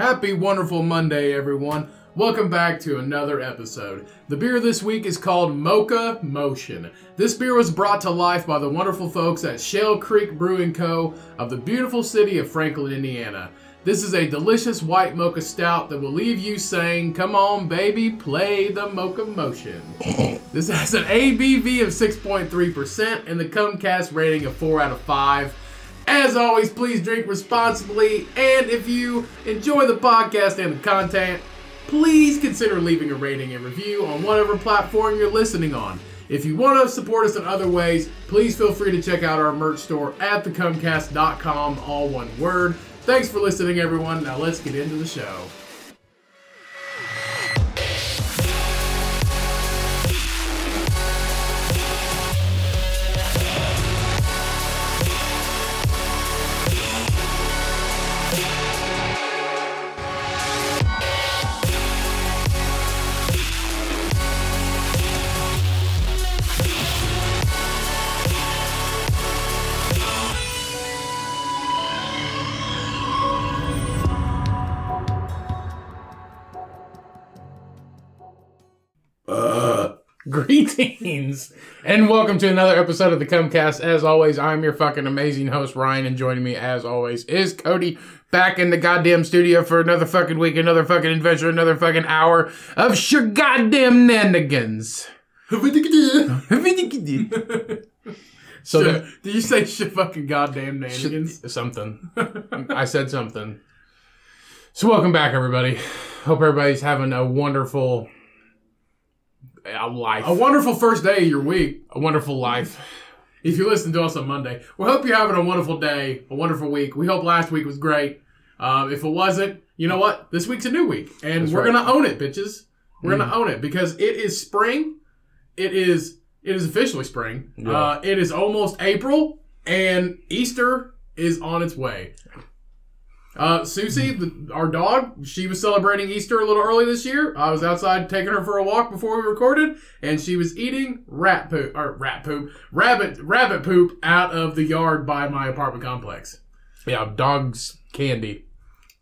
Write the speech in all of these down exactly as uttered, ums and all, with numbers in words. Happy wonderful Monday, everyone. Welcome back to another episode. The beer this week is called Mocha Motion. This beer was brought to life by the wonderful folks at Shale Creek Brewing Co. of the beautiful city of Franklin, Indiana. This is a delicious white mocha stout that will leave you saying, "Come on, baby, play the Mocha Motion." This has an A B V of six point three percent and the Cummcast rating of four out of five. As always, please drink responsibly, and if you enjoy the podcast and the content, please consider leaving a rating and review on whatever platform you're listening on. If you want to support us in other ways, please feel free to check out our merch store at the cummcast dot com, all one word. Thanks for listening, everyone. Now let's get into the show. Greetings, and welcome to another episode of the Cummcast. As always, I'm your fucking amazing host, Ryan, and joining me, as always, is Cody, back in the goddamn studio for another fucking week, another fucking adventure, another fucking hour of sure goddamn nanigans. So sure. the, Did you say shit fucking goddamn nanigans? Sh- something. I said something. So welcome back, everybody. Hope everybody's having a wonderful... A life. A wonderful first day of your week. A wonderful life. If you listen to us on Monday. We hope you're having a wonderful day, a wonderful week. We hope last week was great. Um, if it wasn't, you know what? This week's a new week. And That's we're right. going to own it, bitches. We're mm. going to own it because it is spring. It is it is officially spring. Yeah. Uh, it is almost April. And Easter is on its way. Uh, Susie, the, our dog, she was celebrating Easter a little early this year. I was outside taking her for a walk before we recorded, and she was eating rat poop, or rat poop, rabbit, rabbit poop out of the yard by my apartment complex. Yeah, dog's candy.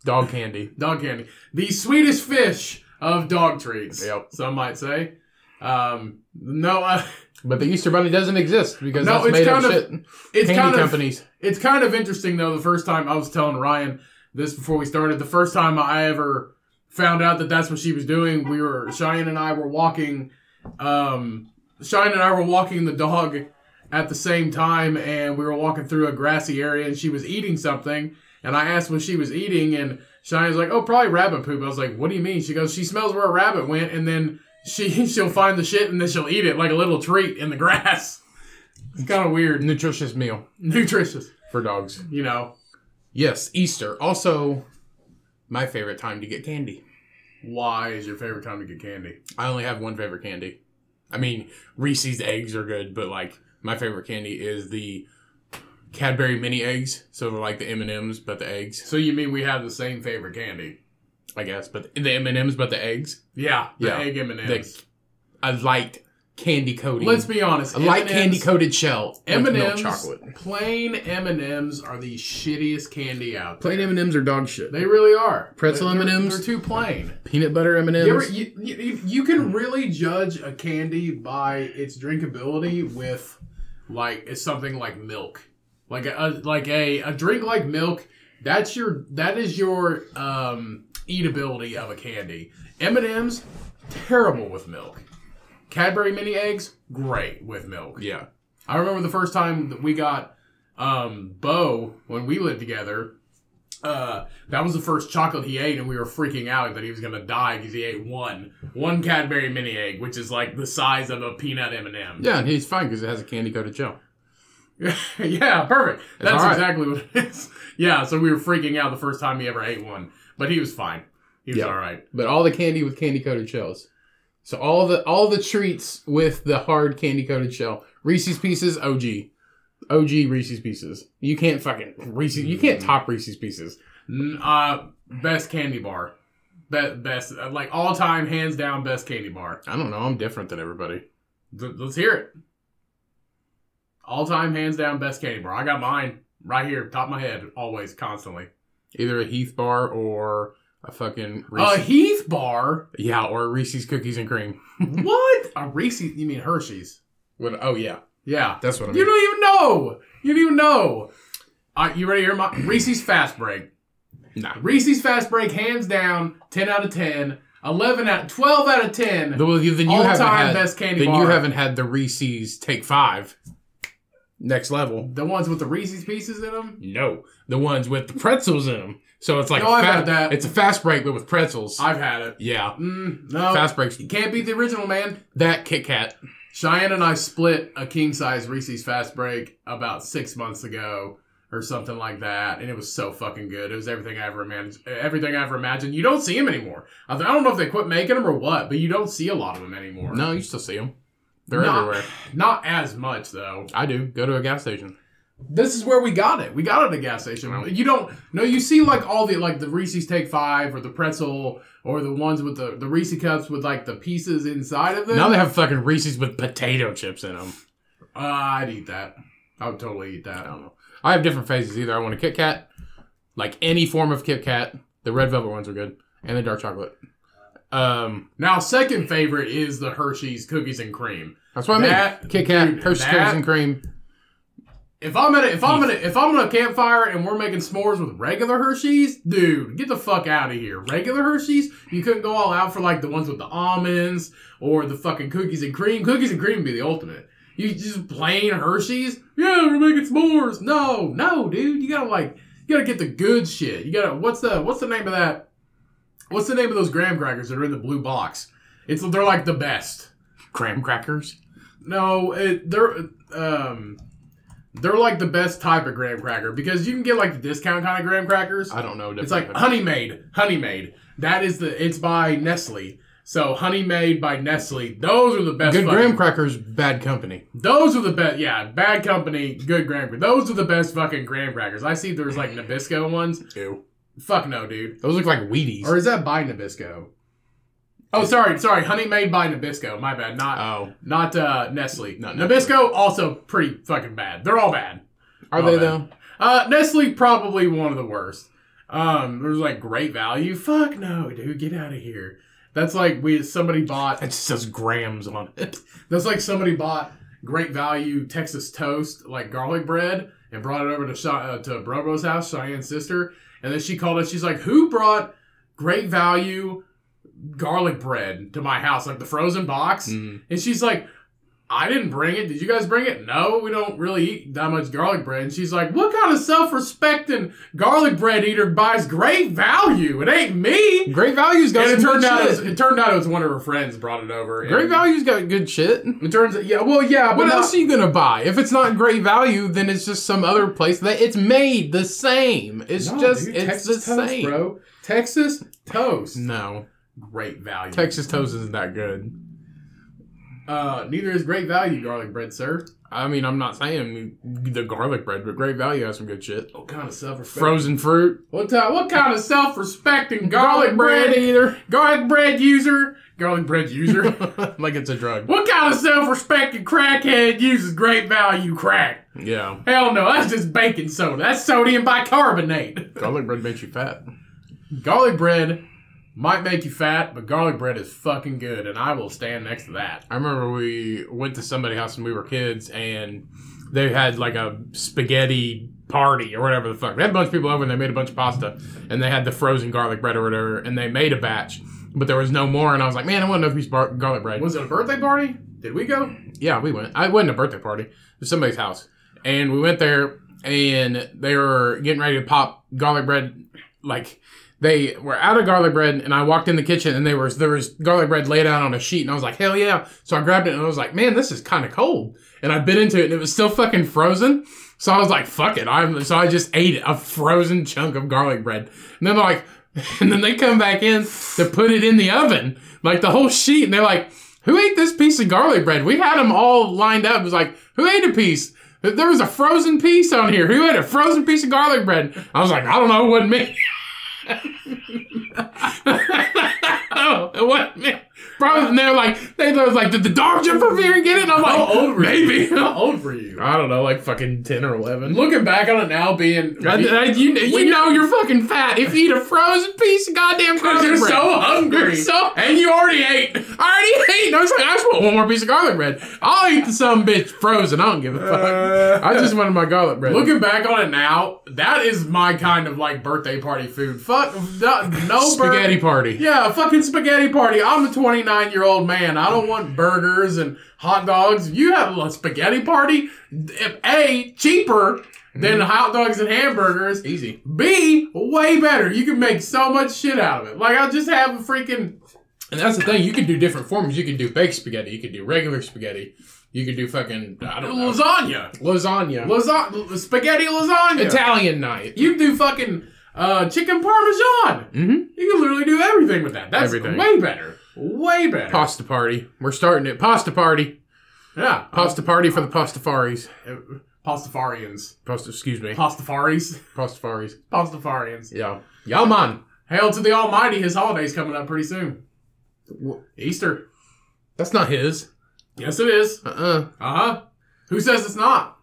Dog candy. Dog candy. The Swedish fish of dog treats, yep. Some might say. Um, no, I... But the Easter Bunny doesn't exist because no, that's made up of, shit. It's candy kind of, companies. It's kind of interesting, though, the first time I was telling Ryan... This before we started. The first time I ever found out that that's what she was doing, we were Cheyenne and I were walking. Um, Cheyenne and I were walking the dog at the same time, and we were walking through a grassy area, and she was eating something. And I asked what she was eating, and Cheyenne's like, "Oh, probably rabbit poop." I was like, "What do you mean?" She goes, "She smells where a rabbit went, and then she she'll find the shit, and then she'll eat it like a little treat in the grass." It's kind of weird. Nutritious meal. Nutritious for dogs, you know. Yes, Easter. Also, my favorite time to get candy. Why is your favorite time to get candy? I only have one favorite candy. I mean, Reese's eggs are good, but, like, my favorite candy is the Cadbury mini eggs. So, they're like the M and M's, but the eggs. So, you mean we have the same favorite candy? I guess, but the M and M's, but the eggs? Yeah, the yeah, egg M and M's. The, I liked candy coating. Let's be honest. A light candy coated shell. M and M's, milk chocolate. Plain M and M's are the shittiest candy out there. Plain M and M's are dog shit. They really are. Pretzel they're, M and M's. They're too plain. Peanut butter M and M's. You, ever, you, you, you can really judge a candy by its drinkability with like it's something like milk. Like a like a, a drink like milk, that's your that is your um, eatability of a candy. M and M's, terrible with milk. Cadbury mini eggs, great with milk. Yeah. I remember the first time that we got um, Bo when we lived together. Uh, that was the first chocolate he ate, and we were freaking out that he was going to die because he ate one. One Cadbury mini egg, which is like the size of a peanut M and M. Yeah, and he's fine because it has a candy-coated shell. Yeah, perfect. That's That's right. Exactly what it is. Yeah, so we were freaking out the first time he ever ate one. But he was fine. He was yeah. all right. But all the candy with candy-coated shells. So all the all the treats with the hard candy coated shell. Reese's Pieces, O G, O G Reese's Pieces. You can't fucking Reese's. You can't top Reese's Pieces. Uh, best candy bar, Be- best like all time, hands down, best candy bar. I don't know. I'm different than everybody. Th- let's hear it. All time, hands down, best candy bar. I got mine right here, top of my head, always, constantly. Either a Heath bar or A fucking Reese's. A Heath bar? Yeah, or Reese's Cookies and Cream. What? A Reese's? You mean Hershey's? What? Oh, yeah. Yeah. That's what I mean. You don't even know. You don't even know. Uh, you ready to hear my Reese's Fast Break? Nah. Reese's Fast Break, hands down, ten out of ten. eleven out, twelve out of ten. The, well, then you all time had, best candy then bar. Then you haven't had the Reese's Take Five. Next level. The ones with the Reese's Pieces in them? No. The ones with the pretzels in them. So it's like no, a I've fast, had that. It's a fast break, but with pretzels. I've had it. Yeah. Mm, no. Fast breaks. You can't beat the original, man. That Kit Kat. Cheyenne and I split a king-size Reese's Fast Break about six months ago or something like that, and it was so fucking good. It was everything I ever imagined. Everything I ever imagined. You don't see them anymore. I don't know if they quit making them or what, but you don't see a lot of them anymore. No, you still see them. They're not, everywhere. Not as much, though. I do. Go to a gas station. This is where we got it. We got it at a gas station. Well, you don't... No, you see, like, all the... Like, the Reese's Take Five or the pretzel or the ones with the... The Reese's cups with, like, the pieces inside of them. Now they have fucking Reese's with potato chips in them. Uh, I'd eat that. I would totally eat that. I don't know. I have different phases. Either I want a Kit Kat, like, any form of Kit Kat. The red velvet ones are good. And the dark chocolate. Um, now, second favorite is the Hershey's Cookies and Cream. That's what that, I mean. Kit Kat, Hershey's that, Cookies and Cream. If I'm at a, if I'm at a, if I'm at a campfire and we're making s'mores with regular Hershey's, dude, get the fuck out of here. Regular Hershey's, you couldn't go all out for like the ones with the almonds or the fucking cookies and cream. Cookies and cream would be the ultimate. You just plain Hershey's. Yeah, we're making s'mores. No, no, dude, you gotta like, you gotta get the good shit. You gotta what's the what's the name of that? What's the name of those graham crackers that are in the blue box? It's they're like the best. Graham crackers? No, it, they're um, they're like the best type of graham cracker because you can get like the discount kind of graham crackers. I don't know. It's like Honey Maid. Honey Maid. That is the. It's by Nestle. So Honey Maid by Nestle. Those are the best. Good fucking graham crackers. Bad company. Those are the best. Yeah, bad company. Good graham crackers. Those are the best fucking graham crackers. I see there's like Nabisco ones. Ew. Fuck no, dude. Those look like Wheaties. Or is that by Nabisco? Oh, sorry, sorry. Honey Maid by Nabisco. My bad. Not oh. not uh, Nestle. Not Nabisco, Nabisco, also pretty fucking bad. They're all bad. Are all they, bad. though? Uh, Nestle, probably one of the worst. Um, There's, like, Great Value. Fuck no, dude. Get out of here. That's like we somebody bought... It just says grams on it. That's like somebody bought Great Value Texas Toast, like garlic bread, and brought it over to, Sh- uh, to Brobo's house, Cheyenne's sister. And then she called us. She's like, who brought Great Value garlic bread to my house? Like the frozen box? Mm. And she's like, I didn't bring it. Did you guys bring it? No, we don't really eat that much garlic bread. And she's like, what kind of self-respecting garlic bread eater buys Great Value? It ain't me. Great Value's got and some it turned good out shit. It, it turned out it was one of her friends brought it over. Great Value's got good shit. It turns out, yeah, well, yeah. But what not, else are you going to buy? If it's not Great Value, then it's just some other place that it's made the same. It's no, just, dude, it's Texas the toast, same. Bro. Texas Toast. No. Great Value. Texas Toast isn't that good. Uh, neither is Great Value garlic bread, sir. I mean, I'm not saying the garlic bread, but Great Value has some good shit. What kind of self-respecting? Frozen fruit. What, type, what kind of self-respecting garlic, garlic bread, bread either? Garlic bread user. Garlic bread user. Like it's a drug. What kind of self-respecting crackhead uses Great Value crack? Yeah. Hell no, that's just baking soda. That's sodium bicarbonate. Garlic bread makes you fat. Garlic bread... might make you fat, but garlic bread is fucking good, and I will stand next to that. I remember we went to somebody's house when we were kids, and they had like a spaghetti party or whatever the fuck. They had a bunch of people over, and they made a bunch of pasta, and they had the frozen garlic bread or whatever, and they made a batch, but there was no more, and I was like, man, I want another piece of garlic bread. Was it a birthday party? Did we go? Yeah, we went. I wasn't a birthday party. It was somebody's house, and we went there, and they were getting ready to pop garlic bread, like... They were out of garlic bread, and I walked in the kitchen, and they were, there was garlic bread laid out on a sheet, and I was like, hell yeah. So I grabbed it, and I was like, man, this is kind of cold. And I bit into it, and it was still fucking frozen. So I was like, fuck it. I'm, so I just ate a frozen chunk of garlic bread. And then, like, and then they come back in to put it in the oven, like the whole sheet. And they're like, who ate this piece of garlic bread? We had them all lined up. It was like, who ate a piece? There was a frozen piece on here. Who ate a frozen piece of garlic bread? I was like, I don't know. It wasn't me. oh, what? Probably, and they're like, they was like, did the dog jump over here and get it? And I'm like, how old were maybe. You? How old were you? I don't know, like fucking ten or eleven. Looking back on it now, being I, I, you, you you're, know you're fucking fat if you eat a frozen piece of goddamn garlic bread. You're so hungry, you're so, and you already ate. I already ate. And I was like, I just want one more piece of garlic bread. I'll eat the some bitch frozen. I don't give a fuck. Uh, I just wanted my garlic bread. Looking back on it now, that is my kind of like birthday party food. Fuck no, no spaghetti bur- party. Yeah, fucking spaghetti party. I'm a twenty-nine year old man. I don't want burgers and hot dogs. You have a spaghetti party. If A, cheaper than mm. hot dogs and hamburgers. Easy. B, way better. You can make so much shit out of it. Like I just have a freaking. And that's the thing. You can do different forms. You can do baked spaghetti. You can do regular spaghetti. You could do fucking, I don't know. Lasagna. Lasagna. Lasa- spaghetti lasagna. Italian night. You can do fucking uh, chicken parmesan. Mm-hmm. You can literally do everything with that. That's everything. Way better. Way better. Pasta party. We're starting it. Pasta party. Yeah. Pasta uh, party for the Pastafaris. Pastafarians. Pasta, excuse me. Pastafaris. Pastafaris. Pastafarians. Yeah. Yeah, man. Hail to the Almighty. His holiday's coming up pretty soon. What? Easter. That's not his. Yes, it is. Uh-uh. Uh-huh. Who says it's not?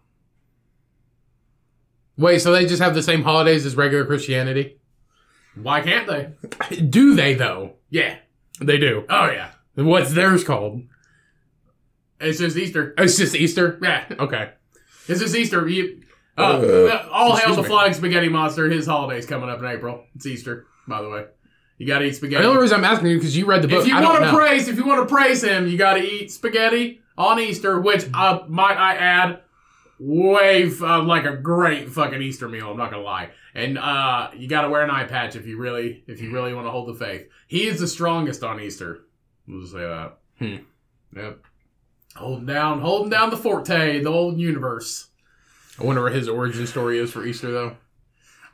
Wait, so they just have the same holidays as regular Christianity? Why can't they? Do they, though? Yeah. They do. Oh, yeah. What's theirs called? It's just Easter. Oh, it's just Easter? Yeah. Okay. It's just Easter. You, uh, uh, all hail the Flying Spaghetti Monster. His holiday's coming up in April. It's Easter, by the way. You gotta eat spaghetti. The only reason I'm asking you because you read the book. If you want to praise, if you want to praise him, you gotta eat spaghetti on Easter, which uh, might I add, way uh, like a great fucking Easter meal. I'm not gonna lie, and uh, you gotta wear an eye patch if you really, if you really want to hold the faith. He is the strongest on Easter. We'll just say that. Hmm. Yep. Holding down, holding down the forte, the old universe. I wonder what his origin story is for Easter though.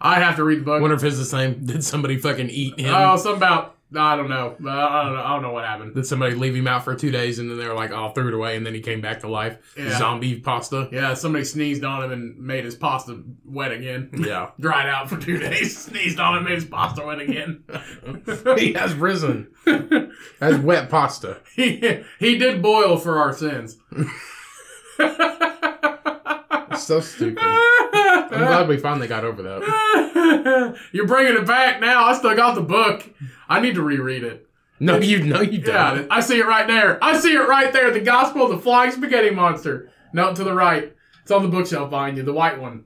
I'd have to read the book. Wonder if it's the same. Did somebody fucking eat him? Oh, something about, I don't know. I don't know, I don't know what happened. Did somebody leave him out for two days and then they were like, oh, threw it away and then he came back to life? Yeah. Zombie pasta? Yeah, somebody sneezed on him and made his pasta wet again. Yeah. Dried out for two days, sneezed on him and made his pasta wet again. He has risen. That's wet pasta. He, he did boil for our sins. So stupid. I'm glad we finally got over that. You're bringing it back now. I still got the book. I need to reread it. No, you no, you don't. Yeah, I see it right there. I see it right there. The Gospel of the Flying Spaghetti Monster. No, to the right. It's on the bookshelf behind you. The white one.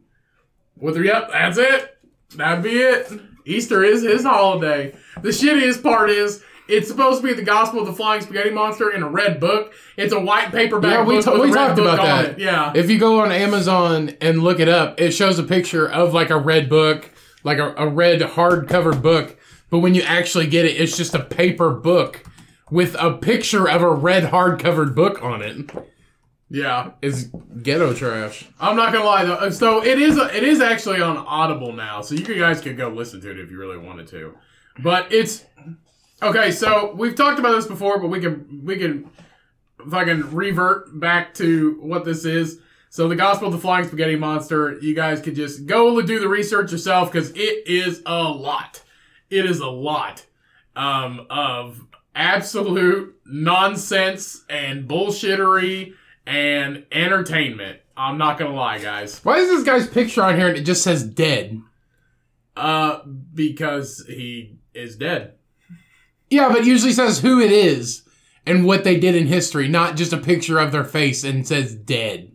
With the, yep, that's it. That'd be it. Easter is his holiday. The shittiest part is... it's supposed to be the Gospel of the Flying Spaghetti Monster in a red book. It's a white paperback yeah, we book. T- with we a red talked book about on that. It. Yeah. If you go on Amazon and look it up, it shows a picture of like a red book, like a, a red hardcover book. But when you actually get it, it's just a paper book with a picture of a red hardcover book on it. Yeah, it's ghetto trash. I'm not gonna lie though. So it is. A, it is actually on Audible now, so you guys could go listen to it if you really wanted to. But it's. Okay, so we've talked about this before, but we can we can fucking revert back to what this is. So the Gospel of the Flying Spaghetti Monster, you guys could just go do the research yourself because it is a lot. It is a lot um, of absolute nonsense and bullshittery and entertainment. I'm not going to lie, guys. Why is this guy's picture on here and it just says dead? Uh, because he is dead. Yeah, but it usually says who it is and what they did in history, not just a picture of their face and says dead.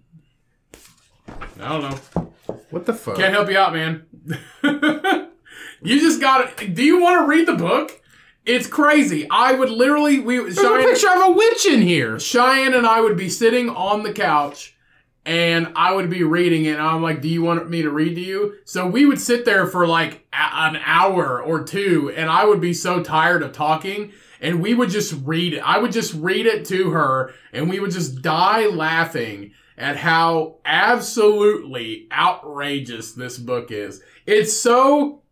I don't know. What the fuck? Can't help you out, man. You just gotta... Do you want to read the book? It's crazy. I would literally... We, There's Cheyenne, a picture of a witch in here. Cheyenne and I would be sitting on the couch and I would be reading it and I'm like, do you want me to read to you? So we would sit there for like an hour or two and I would be so tired of talking and we would just read it. I would just read it to her and we would just die laughing at how absolutely outrageous this book is. It's so,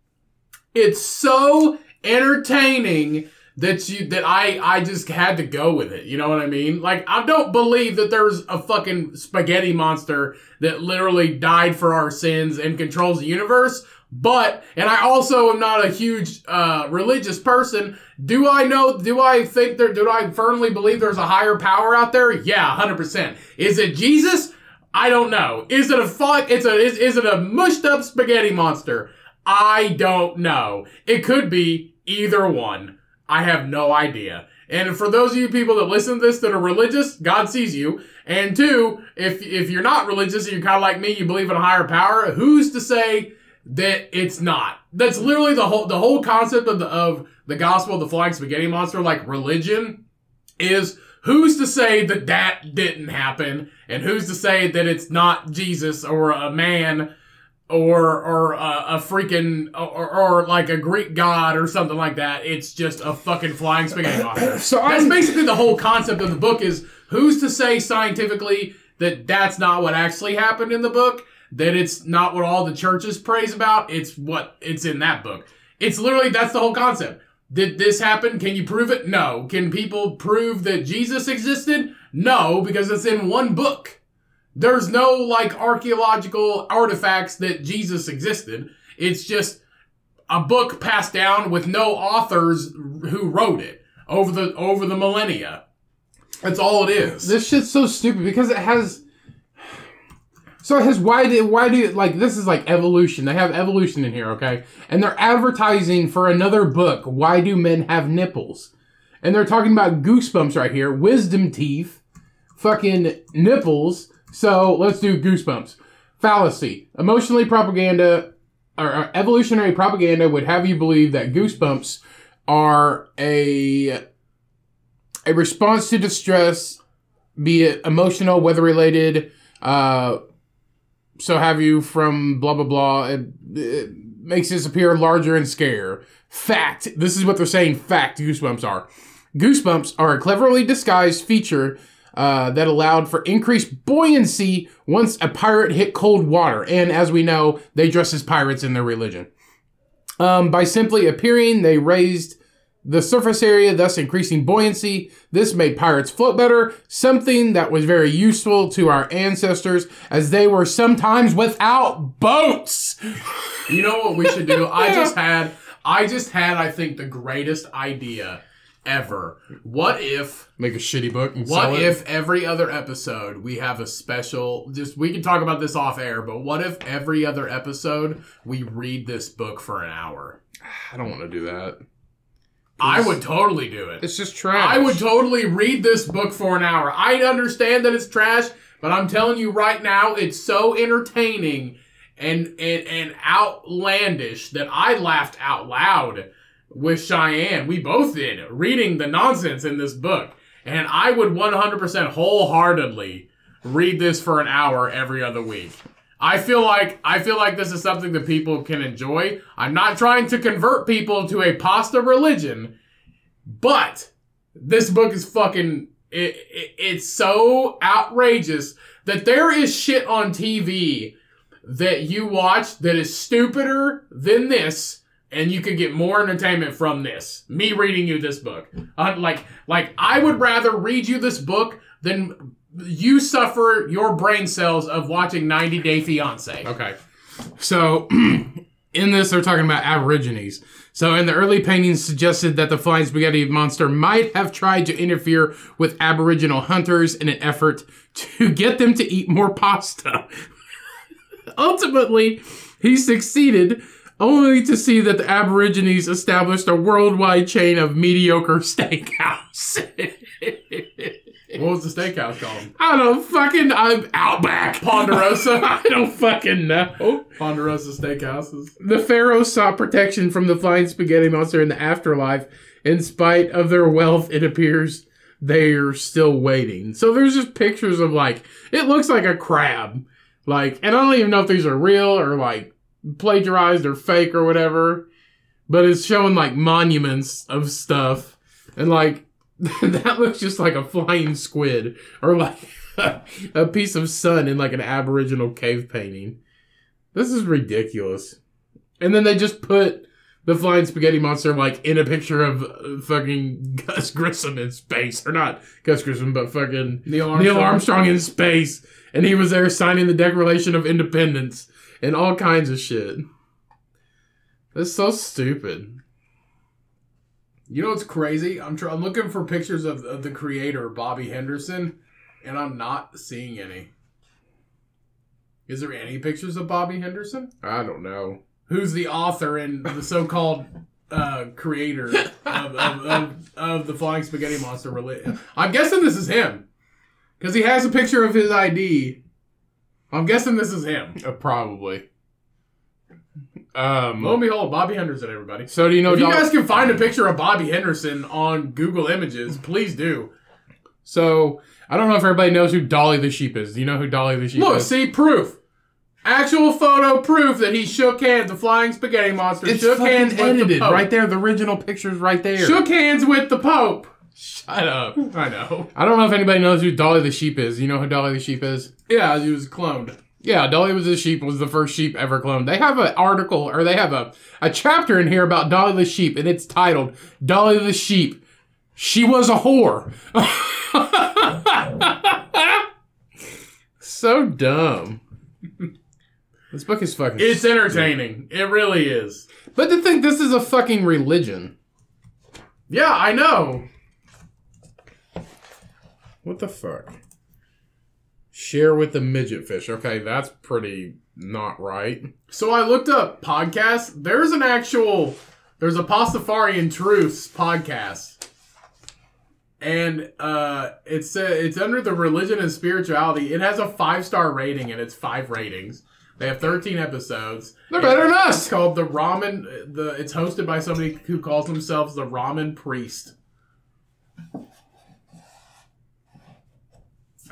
it's so entertaining that you that I I just had to go with it. You know what I mean? Like, I don't believe that there's a fucking spaghetti monster that literally died for our sins and controls the universe. But, and I also am not a huge uh, religious person. Do I know, do I think there, do I firmly believe there's a higher power out there? Yeah, one hundred percent. Is it Jesus? I don't know. Is it a fuck, it's a, is, is it a mushed up spaghetti monster? I don't know. It could be either one. I have no idea. And for those of you people that listen to this that are religious, God sees you. And two, if, if you're not religious and you're kind of like me, you believe in a higher power, who's to say that it's not? That's literally the whole the whole concept of the of the Gospel of the Flying Spaghetti Monster, like religion, is who's to say that that didn't happen, and who's to say that it's not Jesus or a man or or a, a freaking or, or like a Greek god or something like that. It's just a fucking flying spaghetti monster. So that's I'm... basically the whole concept of the book, is who's to say scientifically that that's not what actually happened in the book. That it's not what all the churches praise about. It's what it's in that book. It's literally, that's the whole concept. Did this happen? Can you prove it? No. Can people prove that Jesus existed? No, because it's in one book. There's no like archaeological artifacts that Jesus existed. It's just a book passed down with no authors who wrote it over the over the millennia. That's all it is. This shit's so stupid because it has. So it has, why do, why do, like, this is like evolution. They have evolution in here, okay? And they're advertising for another book, Why Do Men Have Nipples? And they're talking about goosebumps right here, wisdom teeth, fucking nipples. So let's do goosebumps. Fallacy. Emotionally propaganda, or, or evolutionary propaganda would have you believe that goosebumps are a, a response to distress, be it emotional, weather related, uh, so have you from blah, blah, blah. It, it makes this appear larger and scarier. Fact. This is what they're saying. Fact. Goosebumps are. Goosebumps are a cleverly disguised feature uh, that allowed for increased buoyancy once a pirate hit cold water. And as we know, they dress as pirates in their religion. Um, by simply appearing, they raised the surface area, thus increasing buoyancy. This made pirates float better, something that was very useful to our ancestors as they were sometimes without boats. You know what we should do? yeah. I just had, I just had, I think, the greatest idea ever. What if... Make a shitty book and sell it? What if every other episode we have a special... Just we can talk about this off air, but what if every other episode we read this book for an hour? I don't want to do that. I would totally do it. It's just trash. I would totally read this book for an hour. I understand that it's trash, but I'm telling you right now, it's so entertaining and and, and outlandish that I laughed out loud with Cheyenne. We both did, reading the nonsense in this book. And I would one hundred percent wholeheartedly read this for an hour every other week. I feel like I feel like this is something that people can enjoy. I'm not trying to convert people to a pasta religion, but this book is fucking it, it, it's so outrageous that there is shit on T V that you watch that is stupider than this, and you could get more entertainment from this. Me reading you this book, uh, like like I would rather read you this book than you suffer your brain cells of watching ninety day fiancé. Okay. So, in this, they're talking about Aborigines. So, in the early paintings suggested that the Flying Spaghetti Monster might have tried to interfere with Aboriginal hunters in an effort to get them to eat more pasta. Ultimately, he succeeded, only to see that the Aborigines established a worldwide chain of mediocre steakhouse. What was the steakhouse called? I don't fucking... I'm Outback. Ponderosa? I don't fucking know. Ponderosa Steakhouses. The pharaohs sought protection from the Flying Spaghetti Monster in the afterlife. In spite of their wealth, it appears they're still waiting. So there's just pictures of, like... It looks like a crab. Like, and I don't even know if these are real or, like, plagiarized or fake or whatever. But it's showing, like, monuments of stuff. And, like... that looks just like a flying squid or like a, a piece of sun in like an Aboriginal cave painting. This is ridiculous. And then they just put the Flying Spaghetti Monster, like, in a picture of fucking Gus Grissom in space. Or not Gus Grissom, but fucking Neil Armstrong, Neil Armstrong in space. And he was there signing the Declaration of Independence and all kinds of shit. That's so stupid. You know what's crazy? I'm trying. I'm looking for pictures of, of the creator, Bobby Henderson, and I'm not seeing any. Is there any pictures of Bobby Henderson? I don't know. Who's the author and the so-called uh, creator of, of, of, of the Flying Spaghetti Monster? I'm guessing this is him. Because he has a picture of his I D. I'm guessing this is him. Uh, probably. Um, Lo and behold, Bobby Henderson, everybody. So do you know... If Dolly- you guys can find a picture of Bobby Henderson on Google Images, please do. So, I don't know if everybody knows who Dolly the Sheep is. Do you know who Dolly the Sheep Look, is? Look, see, proof. Actual photo proof that he shook hands. The Flying Spaghetti Monster it's shook hands with edited. the Pope. Right there, the original picture's right there. Shook hands with the Pope. Shut up. I know. I don't know if anybody knows who Dolly the Sheep is. You know who Dolly the Sheep is? Yeah, he was cloned. Yeah, Dolly was a sheep, was the first sheep ever cloned. They have an article, or they have a, a chapter in here about Dolly the Sheep, and it's titled, Dolly the Sheep, She Was a Whore. So dumb. This book is fucking... It's stupid. Entertaining. It really is. But to think this is a fucking religion. Yeah, I know. What the fuck? Share with the midget fish. Okay, that's pretty not right. So I looked up podcasts. There's an actual... There's a Pastafarian Truths podcast. And uh, it's, uh, it's under the religion and spirituality. It has a five-star rating, and it's five ratings. They have thirteen episodes. They're better than us. It's called the Ramen... The It's hosted by somebody who calls themselves the Ramen Priest.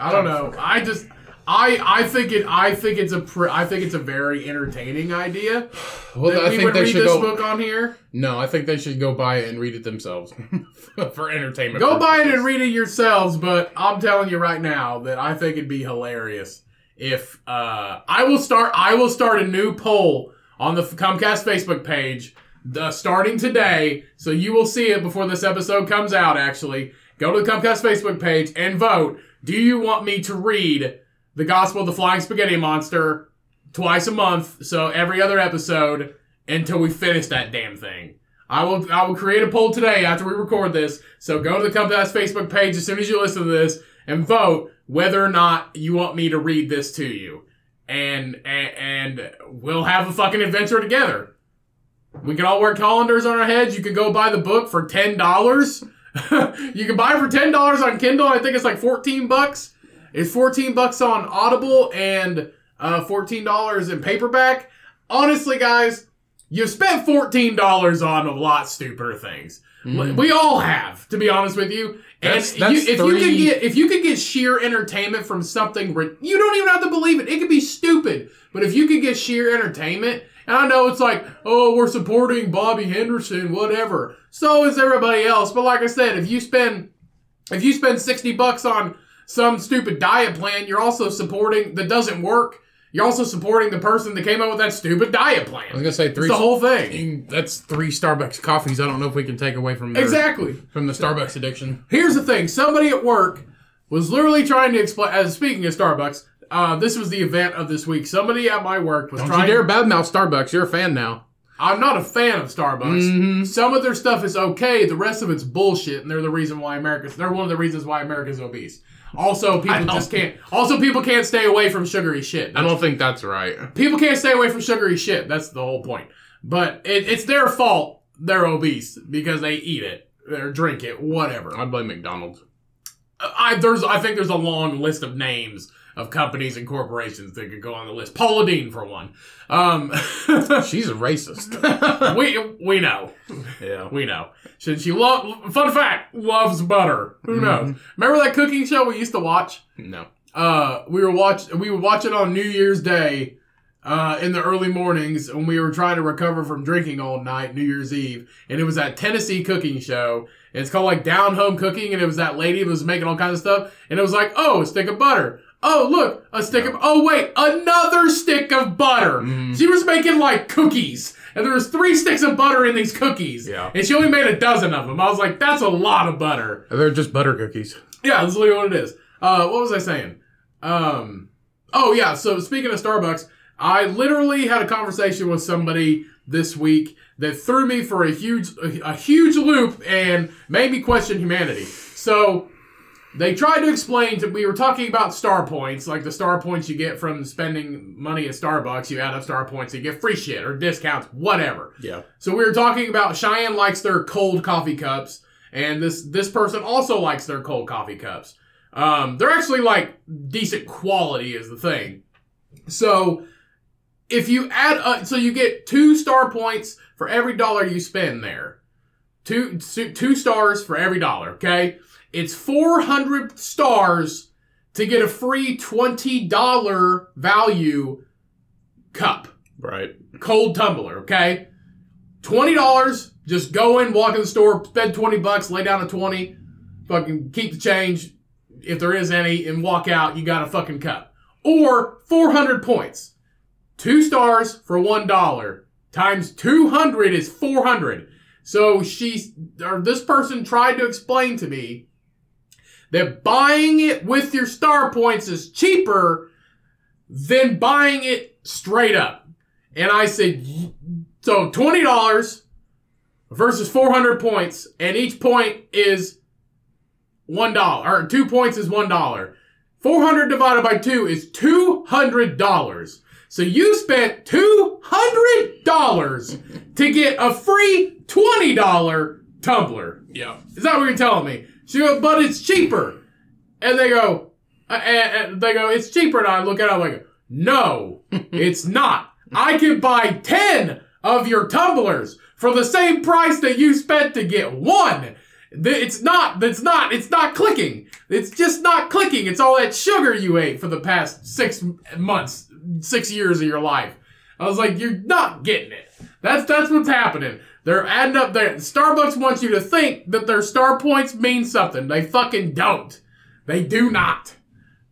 I don't know. I just, I, I think it. I think it's a. Pr- I think it's a very entertaining idea. Well, that I we think would they read should this go, book on here. No, I think they should go buy it and read it themselves for entertainment. Go purposes. Buy it and read it yourselves. But I'm telling you right now that I think it'd be hilarious if uh, I will start. I will start a new poll on the Cummcast Facebook page uh, starting today, so you will see it before this episode comes out. Actually, go to the Cummcast Facebook page and vote. Do you want me to read the Gospel of the Flying Spaghetti Monster twice a month, so every other episode, until we finish that damn thing? I will I will create a poll today after we record this, so go to the Cummcast Facebook page as soon as you listen to this and vote whether or not you want me to read this to you. And, and, and we'll have a fucking adventure together. We can all wear colanders on our heads. You can go buy the book for ten dollars. You can buy it for ten dollars on Kindle. I think it's like fourteen bucks. It's fourteen bucks on Audible and uh, fourteen dollars in paperback. Honestly, guys, you've spent fourteen dollars on a lot stupider things. Mm. We all have, to be honest with you. That's, and that's you, if three... you can get if you can get sheer entertainment from something, you don't even have to believe it. It could be stupid, but if you can get sheer entertainment. And I know it's like, oh, we're supporting Bobby Henderson, whatever. So is everybody else. But like I said, if you spend if you spend sixty bucks on some stupid diet plan, you're also supporting that doesn't work. You're also supporting the person that came up with that stupid diet plan. I was gonna say three. It's the whole thing. That's three Starbucks coffees. I don't know if we can take away from their, exactly from the Starbucks addiction. Here's the thing: somebody at work was literally trying to explain. As speaking of Starbucks. Uh, this was the event of this week. Somebody at my work was Don't trying... Don't you dare badmouth Starbucks. You're a fan now. I'm not a fan of Starbucks. Mm-hmm. Some of their stuff is okay. The rest of it's bullshit, and they're the reason why America's... They're one of the reasons why America's obese. Also, people just can't... Also, people can't stay away from sugary shit. That's, I don't think that's right. People can't stay away from sugary shit. That's the whole point. But it, it's their fault they're obese because they eat it or drink it, whatever. I blame McDonald's. I, there's, I think there's a long list of names... of companies and corporations that could go on the list. Paula Dean, for one. Um, She's a racist. we we know. Yeah. We know. She, she lo- fun fact, loves butter. Who knows? Mm-hmm. Remember that cooking show we used to watch? No. Uh, we were watch we would watch it on New Year's Day uh, in the early mornings when we were trying to recover from drinking all night, New Year's Eve. And it was that Tennessee cooking show. And it's called like Down Home Cooking. And it was that lady that was making all kinds of stuff. And it was like, oh, a stick of butter. Oh, look, a stick of, oh wait, another stick of butter. Mm. She was making like cookies, and there was three sticks of butter in these cookies. Yeah. And she only made a dozen of them. I was like, that's a lot of butter. They're just butter cookies. Yeah, that's literally what it is. Uh, what was I saying? Um, oh yeah, so speaking of Starbucks, I literally had a conversation with somebody this week that threw me for a huge, a huge loop and made me question humanity. So, they tried to explain to, we were talking about star points, like the star points you get from spending money at Starbucks. You add up star points, you get free shit or discounts, whatever. Yeah. So we were talking about Cheyenne likes their cold coffee cups, and this this person also likes their cold coffee cups. Um, they're actually like decent quality is the thing. So if you add up, so you get two star points for every dollar you spend there. Two two stars for every dollar, okay? It's four hundred stars to get a free twenty dollars value cup. Right. Cold tumbler, okay? twenty dollars, just go in, walk in the store, spend twenty bucks, lay down a twenty, fucking keep the change, if there is any, and walk out, you got a fucking cup. Or four hundred points. Two stars for one dollar. Times two hundred is four hundred. So she, or this person tried to explain to me that buying it with your star points is cheaper than buying it straight up. And I said, so twenty dollars versus four hundred points, and each point is one dollar, or two points is one dollar. four hundred divided by two is two hundred dollars. So you spent two hundred dollars to get a free twenty dollars tumbler. Yeah. Is that what you're telling me? She goes, but it's cheaper. And they go, uh, and they go, it's cheaper. And I look at it, I'm like, no, it's not. I can buy ten of your tumblers for the same price that you spent to get one. It's not, it's not, it's not clicking. It's just not clicking. It's all that sugar you ate for the past six months, six years of your life. I was like, you're not getting it. That's, that's what's happening. They're adding up there. Starbucks wants you to think that their star points mean something. They fucking don't. They do not.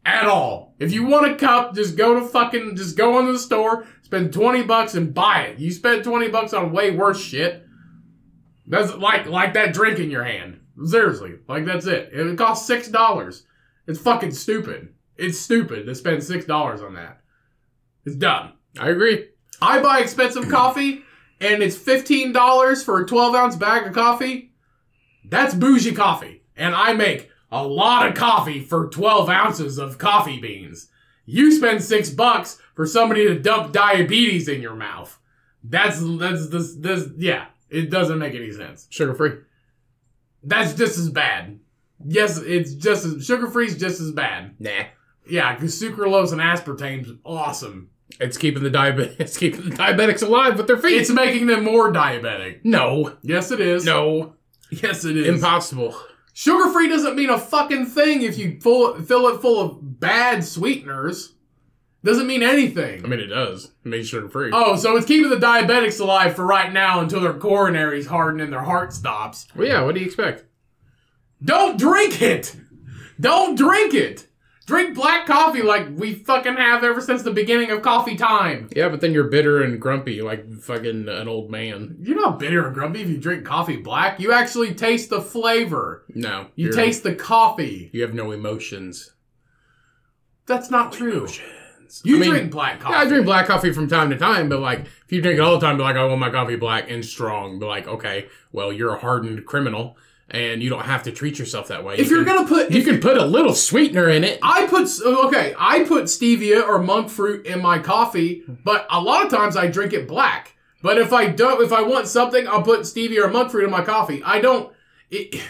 At all. If you want a cup, just go to fucking, just go into the store, spend twenty bucks and buy it. You spend twenty bucks on way worse shit. That's like, like that drink in your hand. Seriously. Like, that's it. It costs six dollars. It's fucking stupid. It's stupid to spend six dollars on that. It's dumb. I agree. I buy expensive coffee, and it's fifteen dollars for a twelve-ounce bag of coffee. That's bougie coffee. And I make a lot of coffee for twelve ounces of coffee beans. You spend six bucks for somebody to dump diabetes in your mouth. That's, that's, this, this, yeah. It doesn't make any sense. Sugar-free. That's just as bad. Yes, it's just as, sugar-free's just as bad. Nah. Yeah, because sucralose and aspartame's awesome. It's keeping the diabetic. It's keeping the diabetics alive with their feet. It's making them more diabetic. No. Yes, it is. No. Yes, it is. Impossible. Sugar-free doesn't mean a fucking thing if you full, fill it full of bad sweeteners. Doesn't mean anything. I mean, it does. It means sugar-free. Oh, so it's keeping the diabetics alive for right now until their coronaries harden and their heart stops. Well, yeah. What do you expect? Don't drink it. Don't drink it. Drink black coffee like we fucking have ever since the beginning of coffee time. Yeah, but then you're bitter and grumpy like fucking an old man. You're not bitter and grumpy if you drink coffee black. You actually taste the flavor. No. You taste the coffee. You have no emotions. That's not no true. Emotions. You I mean, drink black coffee. Yeah, I drink black coffee from time to time, but like, if you drink it all the time, be like, I want my coffee black and strong. Be like, okay, well, you're a hardened criminal. And you don't have to treat yourself that way. If you you're going to put... You can put a little sweetener in it. I put... Okay, I put stevia or monk fruit in my coffee, but a lot of times I drink it black. But if I don't... If I want something, I'll put stevia or monk fruit in my coffee. I don't... It,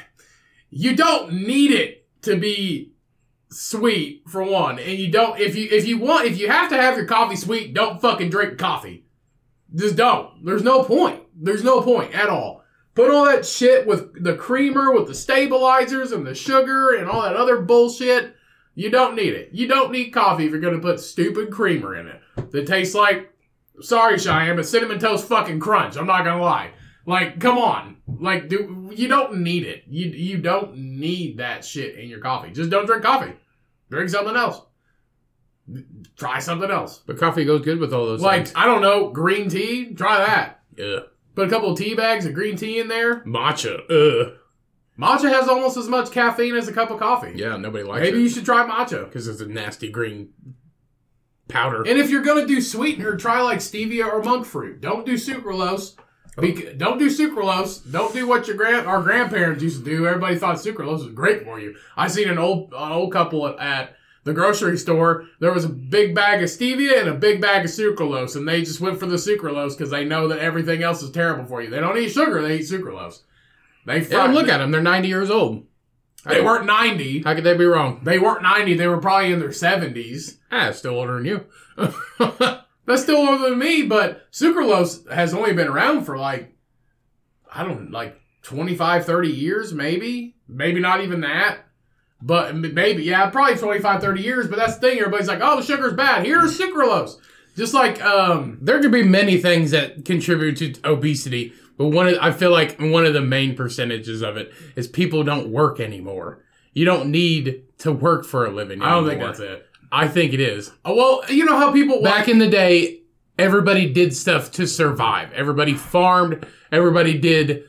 you don't need it to be sweet, for one. And you don't... If you if you want... If you have to have your coffee sweet, don't fucking drink coffee. Just don't. There's no point. There's no point at all. Put all that shit with the creamer, with the stabilizers and the sugar and all that other bullshit. You don't need it. You don't need coffee if you're going to put stupid creamer in it. That tastes like, sorry Cheyenne, but Cinnamon Toast fucking Crunch. I'm not going to lie. Like, come on. Like, do, you don't need it. You you don't need that shit in your coffee. Just don't drink coffee. Drink something else. try something else. But coffee goes good with all those like, things. Like, I don't know, green tea? Try that. Yeah. Put a couple of tea bags of green tea in there. Matcha. Ugh. Matcha has almost as much caffeine as a cup of coffee. Yeah, nobody likes Maybe it. Maybe you should try matcha. Because it's a nasty green powder. And if you're going to do sweetener, try like stevia or monk fruit. Don't do sucralose. Be- don't do sucralose. Don't do what your grand our grandparents used to do. Everybody thought sucralose was great for you. I seen an old an old couple at, at the grocery store. There was a big bag of stevia and a big bag of sucralose, and they just went for the sucralose because they know that everything else is terrible for you. They don't eat sugar; they eat sucralose. They, they don't look at them. They're ninety years old. They weren't ninety. How could they be wrong? They weren't ninety. They were probably in their seventies. Ah, still older than you. That's still older than me, but sucralose has only been around for like, I don't know, like twenty-five, thirty years, maybe. Maybe not even that. But maybe, yeah, probably twenty-five, thirty years. But that's the thing. Everybody's like, oh, sugar's bad. Here's sucralose. Just like, um, there could be many things that contribute to obesity. But one of, I feel like one of the main percentages of it is people don't work anymore. You don't need to work for a living anymore. I don't think that's it. I think it is. Oh, well, you know how people... Back like, in the day, everybody did stuff to survive. Everybody farmed. Everybody did...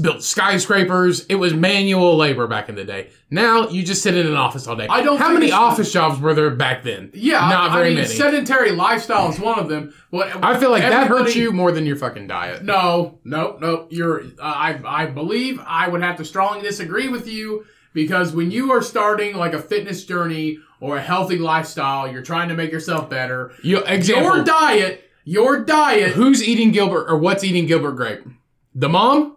built skyscrapers. It was manual labor back in the day. Now, you just sit in an office all day. I don't How many office jobs were there back then? Yeah. Not I, very I mean, many. Sedentary lifestyle is one of them. Well, I feel like that hurts you more than your fucking diet. No. No, no. You're. Uh, I, I believe I would have to strongly disagree with you because when you are starting like a fitness journey... or a healthy lifestyle, you're trying to make yourself better. You, example, your diet, your diet. Who's eating Gilbert, or what's eating Gilbert Grape? The mom?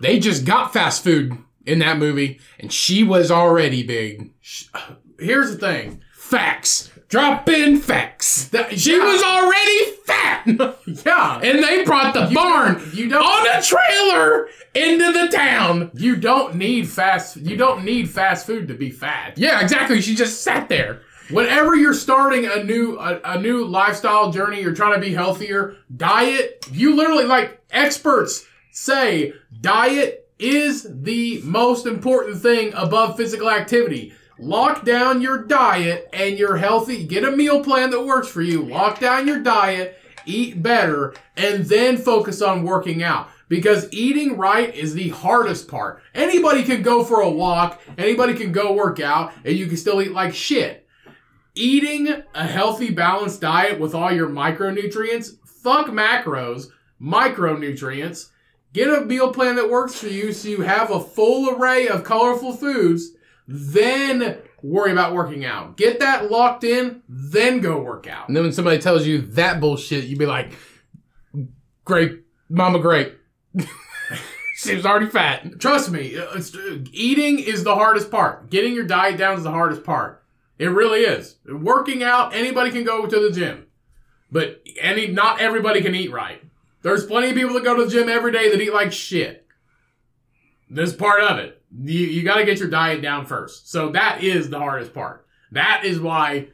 They just got fast food in that movie, and she was already big. Here's the thing. Facts. Drop in facts. That, she yeah. was already fat. Yeah. And they brought the you barn don't, you don't, on a trailer into the town. You don't need fast you don't need fast food to be fat. Yeah, exactly. She just sat there. Whenever you're starting a new a, a new lifestyle journey, you're trying to be healthier, diet, you literally like experts say diet is the most important thing above physical activity. Lock down your diet and you're healthy. Get a meal plan that works for you. Lock down your diet, eat better, and then focus on working out. Because eating right is the hardest part. Anybody can go for a walk. Anybody can go work out and you can still eat like shit. Eating a healthy, balanced diet with all your micronutrients. Fuck macros. Micronutrients. Get a meal plan that works for you so you have a full array of colorful foods. Then worry about working out. Get that locked in, then go work out. And then when somebody tells you that bullshit, you'd be like, grape, mama grape. She was already fat. Trust me, it's, eating is the hardest part. Getting your diet down is the hardest part. It really is. Working out, anybody can go to the gym. But any not everybody can eat right. There's plenty of people that go to the gym every day that eat like shit. This part of it. You, you got to get your diet down first. So that is the hardest part. That is why,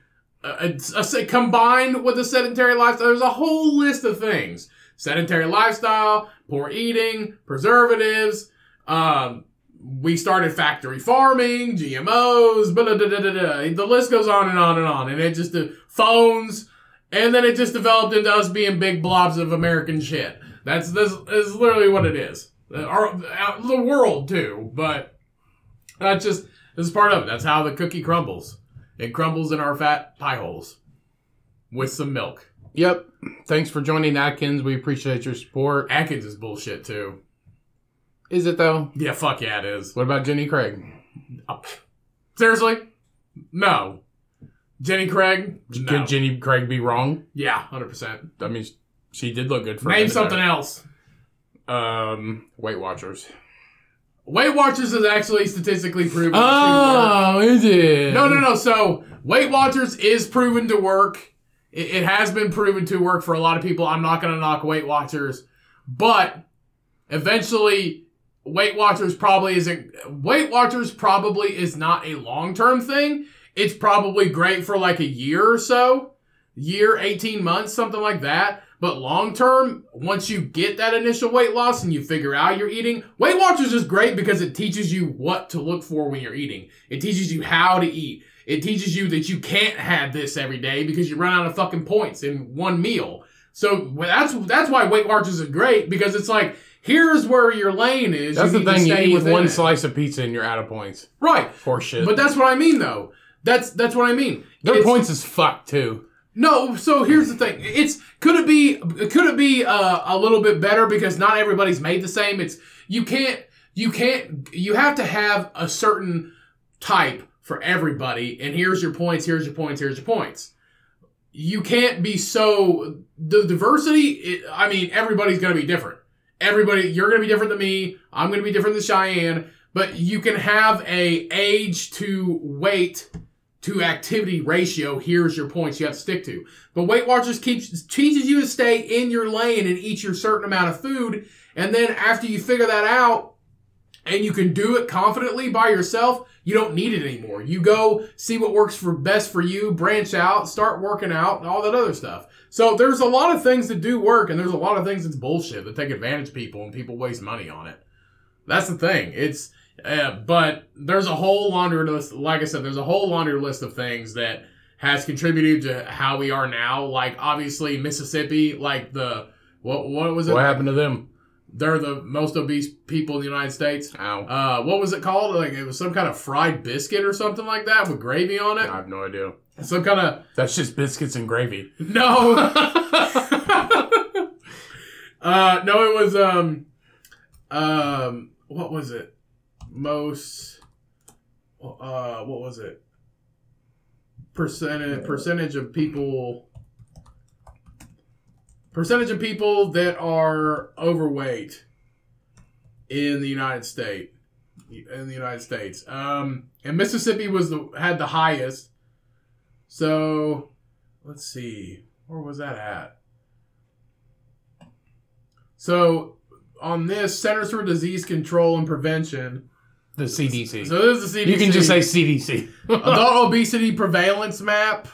uh, a, a, combined with a sedentary lifestyle, there's a whole list of things. Sedentary lifestyle, poor eating, preservatives. Um, we started factory farming, G M Os, blah, blah, blah, blah, blah. The list goes on and on and on. And it just, uh, phones. And then it just developed into us being big blobs of American shit. That's this is literally what it is. Our, the world too, but that's just this is part of it. That's how the cookie crumbles. It crumbles in our fat pie holes with some milk. Yep. Thanks for joining, Atkins. We appreciate your support. Atkins is bullshit too. Is it though? Yeah, fuck yeah, it is. What about Jenny Craig? Oh. Seriously? No. Jenny Craig? No. Could Jenny Craig be wrong? Yeah, one hundred percent. I mean, she did look good for Name something there. else. Um, Weight Watchers. Weight Watchers is actually statistically proven oh, to work. Oh, is it? No, no, no. So, Weight Watchers is proven to work. It, it has been proven to work for a lot of people. I'm not going to knock Weight Watchers. But, eventually, Weight Watchers probably isn't... Weight Watchers probably is not a long-term thing. It's probably great for like a year or so. Year, eighteen months, something like that. But long term, once you get that initial weight loss and you figure out you're eating, Weight Watchers is great because it teaches you what to look for when you're eating. It teaches you how to eat. It teaches you that you can't have this every day because you run out of fucking points in one meal. So that's that's why Weight Watchers are great, because it's like, here's where your lane is. That's you the thing, you eat with one it. slice of pizza and you're out of points. Right. For shit. But that's what I mean, though. That's that's what I mean. Their it's, points is fucked, too. No, so here's the thing. It's could it be could it be uh, a little bit better, because not everybody's made the same. It's you can't you can't you have to have a certain type for everybody. And here's your points. Here's your points. Here's your points. You can't be so the diversity. It, I mean, everybody's going to be different. Everybody, you're going to be different than me. I'm going to be different than Cheyenne. But you can have a age to weight to activity ratio. Here's your points you have to stick to. But Weight Watchers keeps teaches you to stay in your lane and eat your certain amount of food. And then after you figure that out, and you can do it confidently by yourself, you don't need it anymore. You go see what works for best for you, branch out, start working out, and all that other stuff. So there's a lot of things that do work, and there's a lot of things that's bullshit that take advantage of people, and people waste money on it. That's the thing. It's uh, but there's a whole laundry list. Like I said, there's a whole laundry list of things that has contributed to how we are now. Like obviously Mississippi, like the what what was it? What happened to them? They're the most obese people in the United States. Ow. Uh, what was it called? Like it was some kind of fried biscuit or something like that with gravy on it. I have no idea. Some kind of... That's just biscuits and gravy. No. uh, no, it was... um, um, What was it? Most... Uh, what was it? Percentage, percentage of people... Percentage of people that are overweight in the United States, in the United States, um, and Mississippi was the had the highest. So, let's see, where was that at? So, on this Centers for Disease Control and Prevention, the C D C. So this is the C D C. You can just say C D C. Adult obesity prevalence map.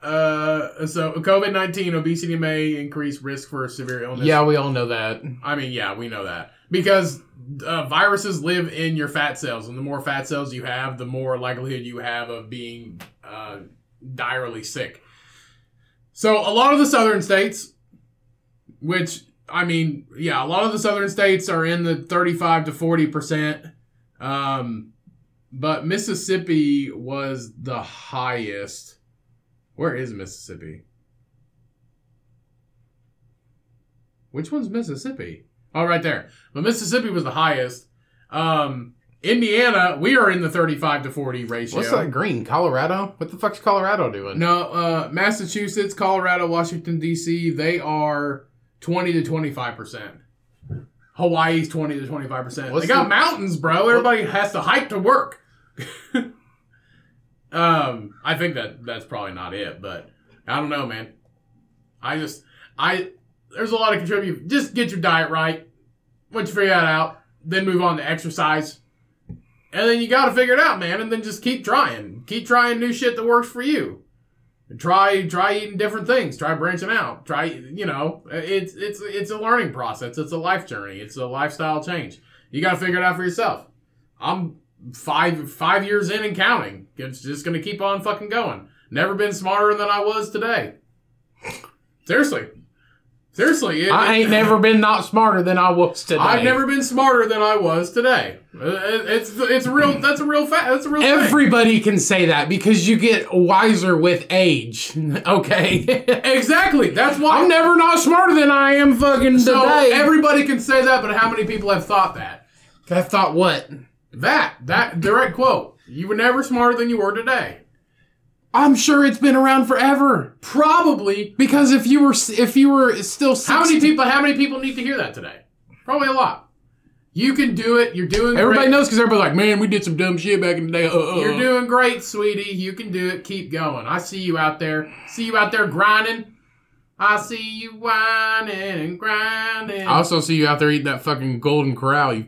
Uh, so COVID nineteen obesity may increase risk for severe illness. Yeah, we all know that. I mean, yeah, we know that because uh, viruses live in your fat cells, and the more fat cells you have, the more likelihood you have of being uh, direly sick. So a lot of the southern states, which I mean, yeah, a lot of the southern states are in the thirty-five to forty percent. Um, but Mississippi was the highest. Where is Mississippi? Which one's Mississippi? Oh, right there. But Mississippi was the highest. Um, Indiana, we are in the thirty-five to forty ratio. What's that green? Colorado? What the fuck's Colorado doing? No, uh, Massachusetts, Colorado, Washington, D C, they are twenty to twenty-five percent. Hawaii's twenty to twenty-five percent. What's they got the, mountains, bro. Everybody what? has to hike to work. Um, I think that that's probably not it, but I don't know, man. I just, I, there's a lot of contribute. Just get your diet right. Once you figure that out, then move on to exercise. And then you got to figure it out, man. And then just keep trying. Keep trying new shit that works for you. Try, try eating different things. Try branching out. Try, you know, it's, it's, it's a learning process. It's a life journey. It's a lifestyle change. You got to figure it out for yourself. I'm, Five five years in and counting. It's just going to keep on fucking going. Never been smarter than I was today. Seriously. Seriously. It, I ain't it, never been not smarter than I was today. I've never been smarter than I was today. It's it's real. That's a real fact. That's a real Everybody thing. Can say that because you get wiser with age. Okay. Exactly. That's why. I'm never not smarter than I am fucking so today. Everybody can say that, but how many people have thought that? Have thought what? That, that direct quote. You were never smarter than you were today. I'm sure it's been around forever. Probably. Because if you were if you were still sixty. How many people How many people need to hear that today? Probably a lot. You can do it. You're doing everybody great. Everybody knows because everybody's like, man, we did some dumb shit back in the day. Uh-uh. You're doing great, sweetie. You can do it. Keep going. I see you out there. See you out there grinding. I see you whining and grinding. I also see you out there eating that fucking Golden Corral, you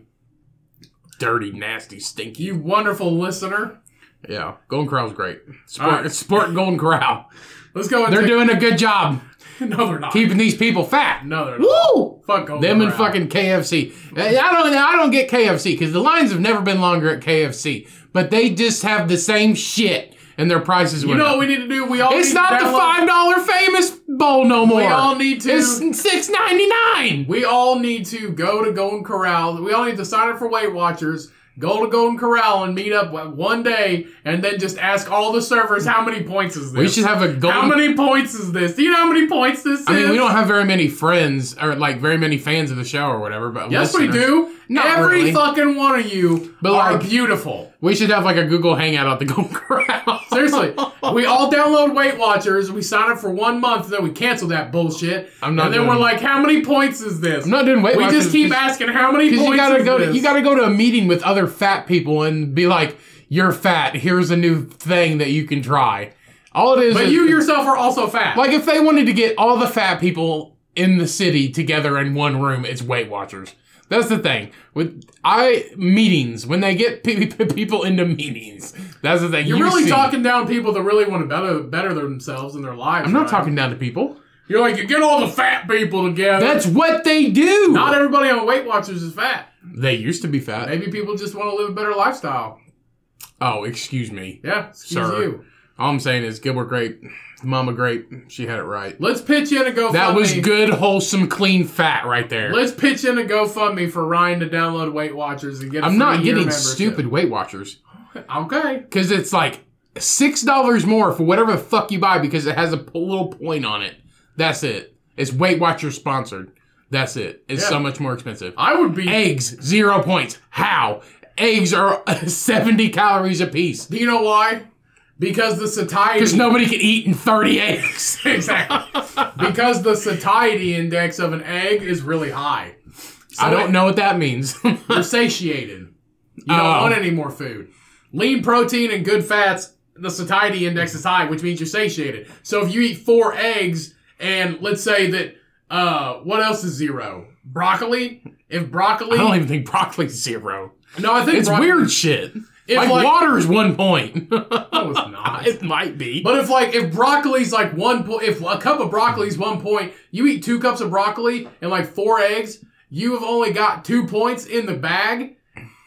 dirty, nasty, stinky. You wonderful listener. Yeah. Golden Corral's great. Sport, right. Sport Golden Corral. Let's go. And they're doing a good job. No, they're not. Keeping these people fat. No, they're not. Woo! fuck going Them around. And fucking K F C. I don't I don't get K F C because the lines have never been longer at K F C. But they just have the same shit and their prices went up. You know what we need to do? We all It's not the five dollar famous bowl no more. We all need to. It's six ninety-nine. We all need to go to Golden Corral. We all need to sign up for Weight Watchers. Go to Golden Corral and meet up one day and then just ask all the servers, how many points is this? We should have a Golden... How many points is this? Do you know how many points this I is? I mean, we don't have very many friends or, like, very many fans of the show or whatever, but Yes, listeners. We do. Not Every really. fucking one of you but are like, beautiful. We should have, like, a Google Hangout at the Golden Corral. Seriously. We all download Weight Watchers. We sign up for one month, then we cancel that bullshit. I'm not And then doing we're it. like, how many points is this? I'm not doing Weight we Watchers. We just keep asking, how many points you gotta is go this? To, you got to go to a meeting with other fat people and be like, you're fat. Here's a new thing that you can try. All it is But is, you yourself are also fat. Like, if they wanted to get all the fat people in the city together in one room, it's Weight Watchers. That's the thing with I meetings when they get pe- pe- people into meetings. That's the thing. You're you really see. talking down people that really want to better better themselves in their lives. I'm not right? talking down to people. You're like you get all the fat people together. That's what they do. Not everybody on Weight Watchers is fat. They used to be fat. Maybe people just want to live a better lifestyle. Oh, excuse me. Yeah, excuse sir. you. All I'm saying is Gilbert Grape, Mama Grape, she had it right. Let's pitch in a GoFundMe. That was good, wholesome, clean fat right there. Let's pitch in a GoFundMe for Ryan to download Weight Watchers and get a I'm not getting membership. Stupid Weight Watchers. Okay. Because it's like six dollars more for whatever the fuck you buy because it has a little point on it. That's it. It's Weight Watchers sponsored. That's it. It's yeah. so much more expensive. I would be... Eggs, zero points. How? Eggs are seventy calories a piece. Do you know why? Because the satiety... Because nobody can eat in thirty eggs. Exactly. Because the satiety index of an egg is really high. So I don't it, know what that means. You're satiated. You don't oh. want any more food. Lean protein and good fats, the satiety index is high, which means you're satiated. So if you eat four eggs, and let's say that... Uh, what else is zero? Broccoli? If broccoli... I don't even think broccoli's zero. No, I think It's bro- weird shit. If like, like water is one point. No, it's not. It might be. But if like if broccoli's like one point, if a cup of broccoli's one point, you eat two cups of broccoli and like four eggs, you have only got two points in the bag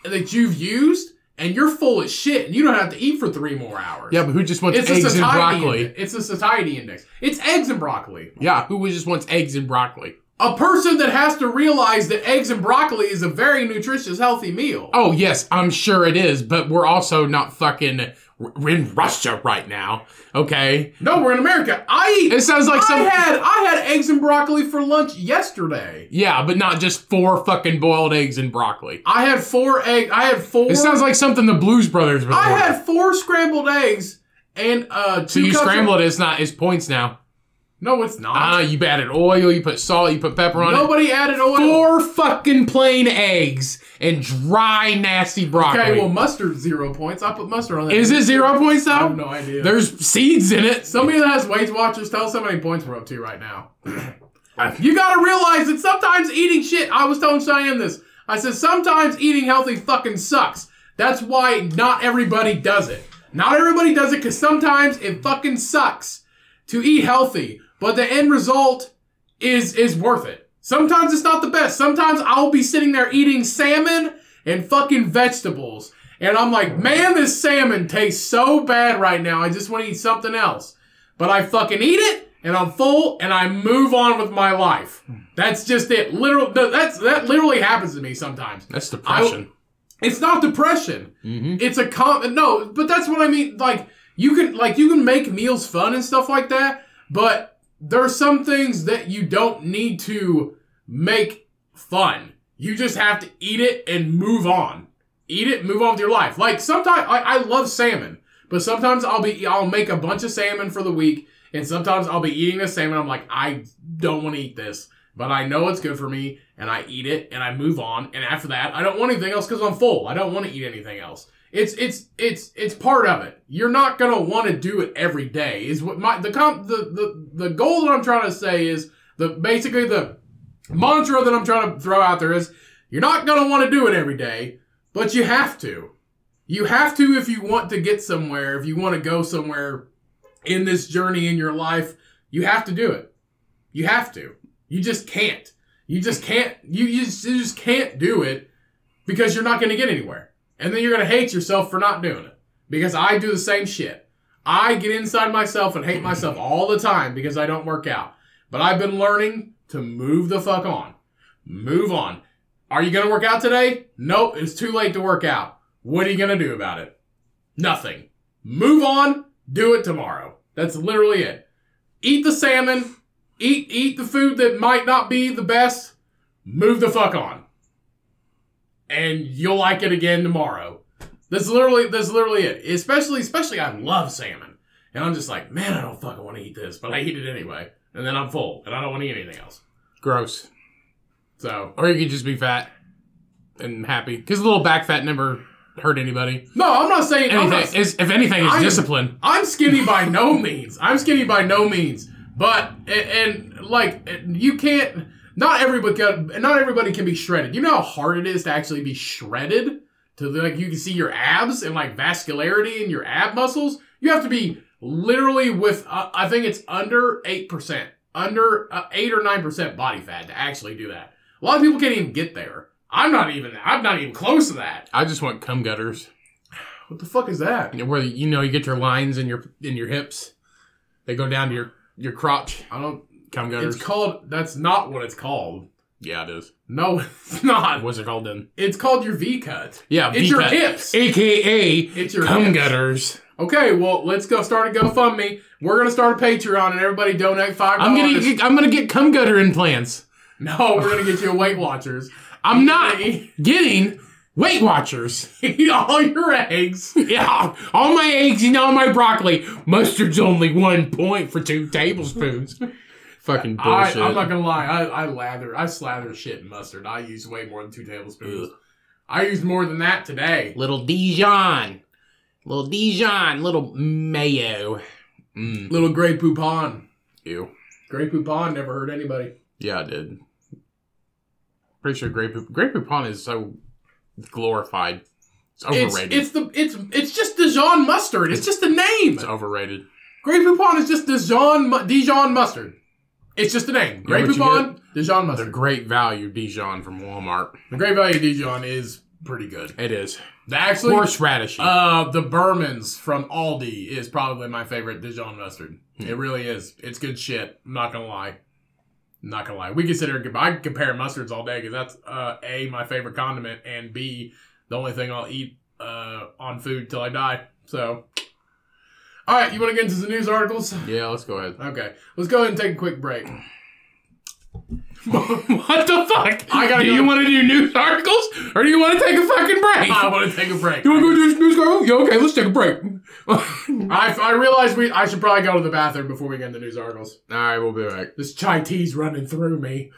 that you've used, and you're full of shit, and you don't have to eat for three more hours. Yeah, but who just wants it's eggs and broccoli? Ind- it's a satiety index. It's eggs and broccoli. Yeah, who just wants eggs and broccoli? A person that has to realize that eggs and broccoli is a very nutritious, healthy meal. Oh, yes, I'm sure it is, but we're also not fucking... We're in Russia right now, okay? No, we're in America. I eat... It sounds like some... I had, I had eggs and broccoli for lunch yesterday. Yeah, but not just four fucking boiled eggs and broccoli. I had four egg. I had four... It sounds like something the Blues Brothers would I order. had four scrambled eggs and uh, two So you scrambled it, it's not... It's points now. No, it's not. Ah, uh, you added oil, you put salt, you put pepper on Nobody it. Nobody added oil. Four fucking plain eggs and dry, nasty broccoli. Okay, well, mustard, zero points. I put mustard on that. Is it zero points, though? I have no idea. There's seeds in it. Somebody that has Weight Watchers, tell us how many points we're up to right now. You gotta realize that sometimes eating shit, I was telling Cheyenne this. I said, sometimes eating healthy fucking sucks. That's why not everybody does it. Not everybody does it because sometimes it fucking sucks to eat healthy. But the end result is is worth it. Sometimes it's not the best. Sometimes I'll be sitting there eating salmon and fucking vegetables. And I'm like, man, this salmon tastes so bad right now. I just want to eat something else. But I fucking eat it, and I'm full, and I move on with my life. That's just it. Literal, that's, that literally happens to me sometimes. That's depression. I, it's not depression. Mm-hmm. It's a... Com- no, but that's what I mean. Like you can, Like, you can make meals fun and stuff like that, but... There's some things that you don't need to make fun. You just have to eat it and move on. Eat it, move on with your life. Like sometimes I, I love salmon, but sometimes I'll be I'll make a bunch of salmon for the week, and sometimes I'll be eating the salmon. I'm like, I don't want to eat this, but I know it's good for me, and I eat it and I move on. And after that, I don't want anything else because I'm full. I don't want to eat anything else. It's it's it's it's part of it. You're not gonna want to do it every day. Is what my the comp, the the the goal that I'm trying to say is the basically the mantra that I'm trying to throw out there is you're not gonna want to do it every day, but you have to. You have to if you want to get somewhere. If you want to go somewhere in this journey in your life, you have to do it. You have to. You just can't. You just can't, you, you, just, you just can't do it because you're not going to get anywhere. And then you're going to hate yourself for not doing it because I do the same shit. I get inside myself and hate myself all the time because I don't work out. But I've been learning to move the fuck on. Move on. Are you going to work out today? Nope, it's too late to work out. What are you going to do about it? Nothing. Move on. Do it tomorrow. That's literally it. Eat the salmon. Eat eat the food that might not be the best. Move the fuck on. And you'll like it again tomorrow. That's literally that's literally it. Especially, especially I love salmon. And I'm just like, man, I don't fucking want to eat this. But I eat it anyway. And then I'm full. And I don't want to eat anything else. Gross. So, or you could just be fat and happy. Because a little back fat never hurt anybody. No, I'm not saying anything. I'm not, it's, if anything, it's I'm, discipline. I'm skinny by no means. I'm skinny by no means. But, and, and like, you can't, not everybody, not everybody can be shredded. You know how hard it is to actually be shredded? To, like, you can see your abs and, like, vascularity in your ab muscles. You have to be literally with, uh, I think it's under eight percent, under uh, eight or nine percent body fat to actually do that. A lot of people can't even get there. I'm not even, I'm not even close to that. I just want cum gutters. What the fuck is that? You know, where, you know, you get your lines in your, in your hips. They go down to your, your crotch. I don't... Cum gutters. It's called... That's not what it's called. Yeah, it is. No, it's not. What's it called then? It's called your V-cut. Yeah, it's V-cut. It's your hips. A K A it's your cum hips. Gutters. Okay, well, let's go start a GoFundMe. We're going to start a Patreon and everybody donate five dollars. I'm going to I'm gonna get cum gutter implants. No, we're going to get you a Weight Watchers. I'm not getting... Weight Watchers. Eat all your eggs. Yeah, all my eggs and all my broccoli. Mustard's only one point for two tablespoons. Fucking bullshit. I, I'm not gonna lie. I, I lather, I slather shit in mustard. I use way more than two tablespoons. Ugh. I used more than that today. Little Dijon, little Dijon, little mayo, mm. Little Grey Poupon. Ew. Grey Poupon never hurt anybody. Yeah, I did. Pretty sure Grey Poupon. Grey Poupon is so. Glorified. It's overrated. It's, it's the it's it's just Dijon mustard. It's, it's just a name. It's overrated. Grey Poupon is just Dijon Dijon mustard. It's just a name. Grey you know Poupon, Dijon mustard. The Great Value Dijon from Walmart. The Great Value Dijon is pretty good. It is. The actually horseradish. Uh, the Berman's from Aldi is probably my favorite Dijon mustard. Hmm. It really is. It's good shit. I'm not gonna lie. Not gonna lie, we consider I can compare mustards all day because that's uh, a my favorite condiment and b the only thing I'll eat uh, on food till I die. So, all right, you want to get into the news articles? Yeah, let's go ahead. Okay, let's go ahead and take a quick break. What the fuck? I gotta. Do go. You want to do news articles or do you want to take a fucking break? I want to take a break. You want to go do news articles? Yeah, okay, let's take a break. I, I realized we. I should probably go to the bathroom before we get into news articles. All right, we'll be back. This chai tea's running through me.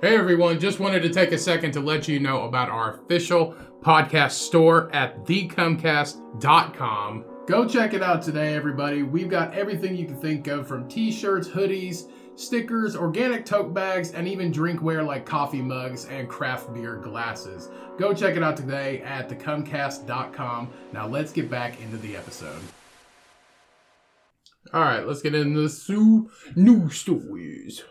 Hey everyone, just wanted to take a second to let you know about our official podcast store at the cummcast dot com. Go check it out today, everybody. We've got everything you can think of from t-shirts, hoodies, stickers, organic tote bags, and even drinkware like coffee mugs and craft beer glasses. Go check it out today at the cummcast dot com. Now let's get back into the episode. All right, let's get into the news stories.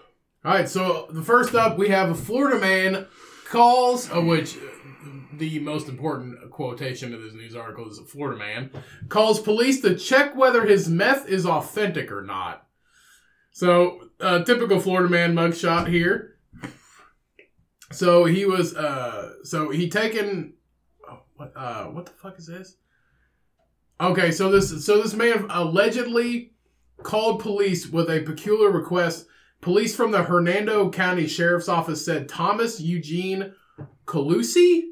All right, so the first up, we have a Florida man calls, of which the most important quotation of this news article is a Florida man, calls police to check whether his meth is authentic or not. So, uh, typical Florida man mugshot here. So he was, uh, so he taken, oh, what, uh, what the fuck is this? Okay, so this, so this man allegedly called police with a peculiar request. Police from the Hernando County Sheriff's Office said Thomas Eugene Calusi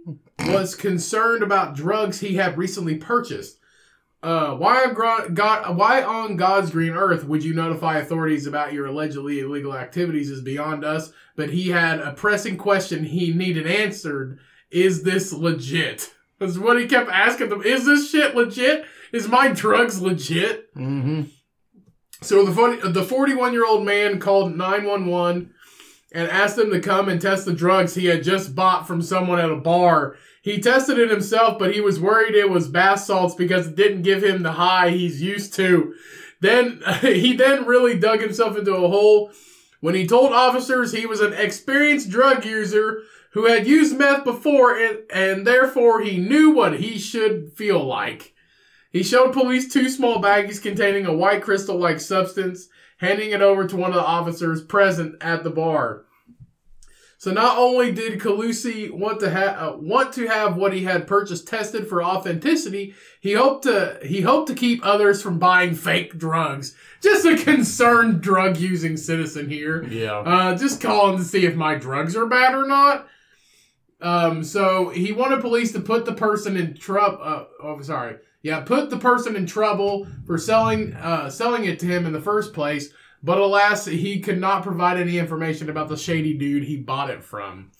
was concerned about drugs he had recently purchased. Uh, why, on gro- God, why on God's green earth would you notify authorities about your allegedly illegal activities is beyond us, but he had a pressing question he needed answered. Is this legit? That's what he kept asking them. Is this shit legit? Is my drugs legit? Mm-hmm. So the forty-one-year-old man called nine one one and asked them to come and test the drugs he had just bought from someone at a bar. He tested it himself, but he was worried it was bath salts because it didn't give him the high he's used to. Then he then really dug himself into a hole when he told officers he was an experienced drug user who had used meth before and, and therefore he knew what he should feel like. He showed police two small baggies containing a white crystal-like substance, handing it over to one of the officers present at the bar. So not only did Calusi want to ha- uh, want to have what he had purchased tested for authenticity, he hoped to he hoped to keep others from buying fake drugs. Just a concerned drug using citizen here. Yeah. Uh, just calling to see if my drugs are bad or not. Um. So he wanted police to put the person in trouble. Uh, oh, sorry. Yeah, put the person in trouble for selling uh, selling it to him in the first place. But alas, he could not provide any information about the shady dude he bought it from.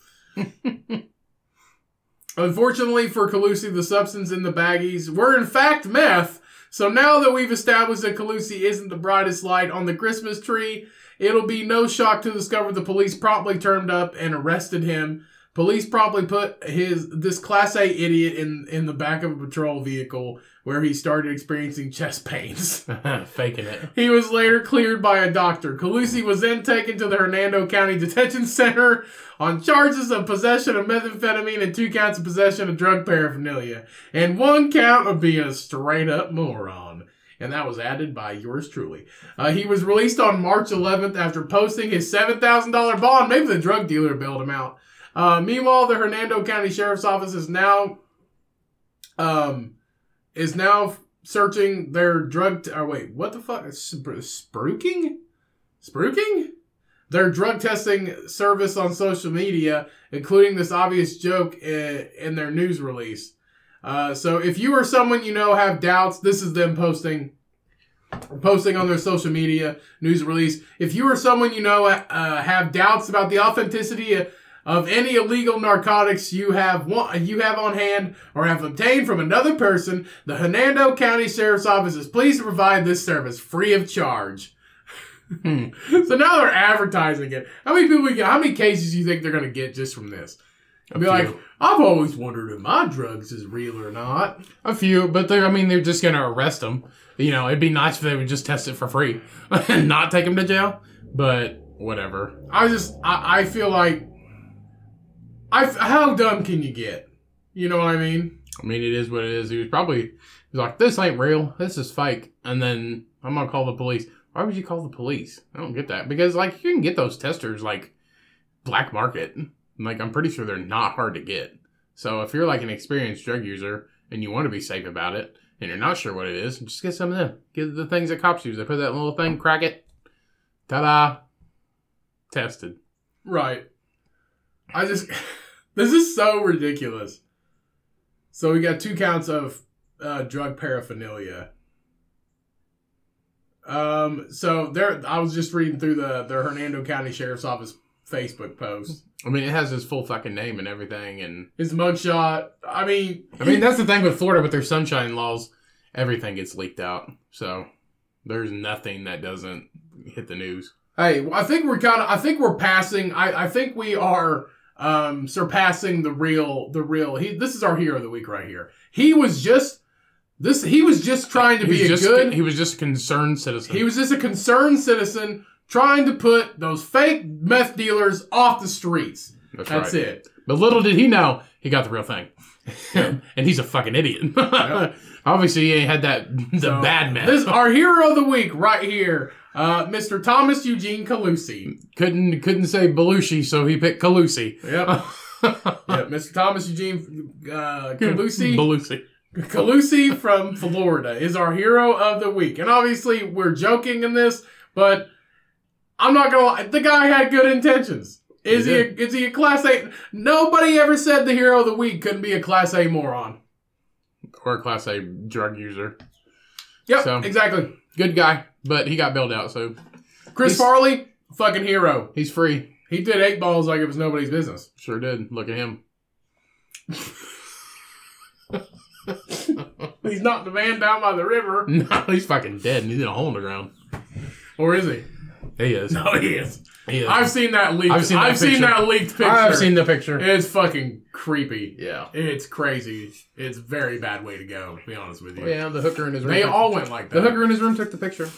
Unfortunately for Calusi, the substance in the baggies were in fact meth. So now that we've established that Calusi isn't the brightest light on the Christmas tree, it'll be no shock to discover the police promptly turned up and arrested him. Police promptly put his this Class A idiot in, in the back of a patrol vehicle where he started experiencing chest pains. Faking it. He was later cleared by a doctor. Calusi was then taken to the Hernando County Detention Center on charges of possession of methamphetamine and two counts of possession of drug paraphernalia. And one count of being a straight-up moron. And that was added by yours truly. Uh, he was released on March eleventh after posting his seven thousand dollars bond. Maybe the drug dealer bailed him out. Uh, meanwhile, the Hernando County Sheriff's Office is now, um, is now searching their drug, t- oh wait, what the fuck? Spr- spruiking? Spruiking? Their drug testing service on social media, including this obvious joke in, in their news release. Uh, so if you or someone you know have doubts, this is them posting. Posting on their social media news release. If you or someone you know uh, have doubts about the authenticity of Of any illegal narcotics you have one, you have on hand or have obtained from another person, the Hernando County Sheriff's Office is pleased to provide this service free of charge. Hmm. So now they're advertising it. How many people? We, how many cases do you think they're going to get just from this? I'll be few. like, I've always wondered if my drugs is real or not. A few, but they're. I mean, they're just going to arrest them. You know, it'd be nice if they would just test it for free and not take them to jail. But whatever. I just, I, I feel like. I, how dumb can you get? You know what I mean? I mean, it is what it is. He was probably he was like, this ain't real. This is fake. And then I'm going to call the police. Why would you call the police? I don't get that. Because, like, you can get those testers, like, black market. Like, I'm pretty sure they're not hard to get. So if you're, like, an experienced drug user and you want to be safe about it and you're not sure what it is, just get some of them. Get the things that cops use. They put that little thing, crack it. Ta-da. Tested. Right. I just... This is so ridiculous. So we got two counts of uh, drug paraphernalia. Um, so there, I was just reading through the, the Hernando County Sheriff's Office Facebook post. I mean, it has his full fucking name and everything, and his mugshot. I mean, I mean that's the thing with Florida with their sunshine laws. Everything gets leaked out, so there's nothing that doesn't hit the news. Hey, I think we're kind of. I think we're passing. I, I think we are. Um, surpassing the real, the real. He, this is our hero of the week right here. He was just this. He was just trying to be a just, good. He was just a concerned citizen. He was just a concerned citizen trying to put those fake meth dealers off the streets. That's, That's right. it. But little did he know, he got the real thing, and he's a fucking idiot. Yep. Obviously, he had that the so, bad meth. This is our hero of the week right here. Uh, Mister Thomas Eugene Calusi. Couldn't couldn't say Belushi, so he picked Calusi. Yep. Yep. Mister Thomas Eugene uh, Calusi. Belushi. Calusi from Florida is our hero of the week. And obviously, we're joking in this, but I'm not going to lie. The guy had good intentions. Is he, he a, is he a Class A? Nobody ever said the hero of the week couldn't be a Class A moron. Or a Class A drug user. Yep, so, exactly. Good guy. But he got bailed out, so... Chris Farley, fucking hero. He's free. He did eight balls like it was nobody's business. Sure did. Look at him. He's knocked the man down by the river. No, he's fucking dead and he's in a hole in the ground. Or is he? He is. No, he is. He is. I've seen that leaked I've seen that, I've seen that leaked picture. I've seen the picture. It's fucking creepy. Yeah. It's crazy. It's a very bad way to go, to be honest with you. Oh, yeah, the hooker in his room. They all went like that. The hooker in his room took the picture.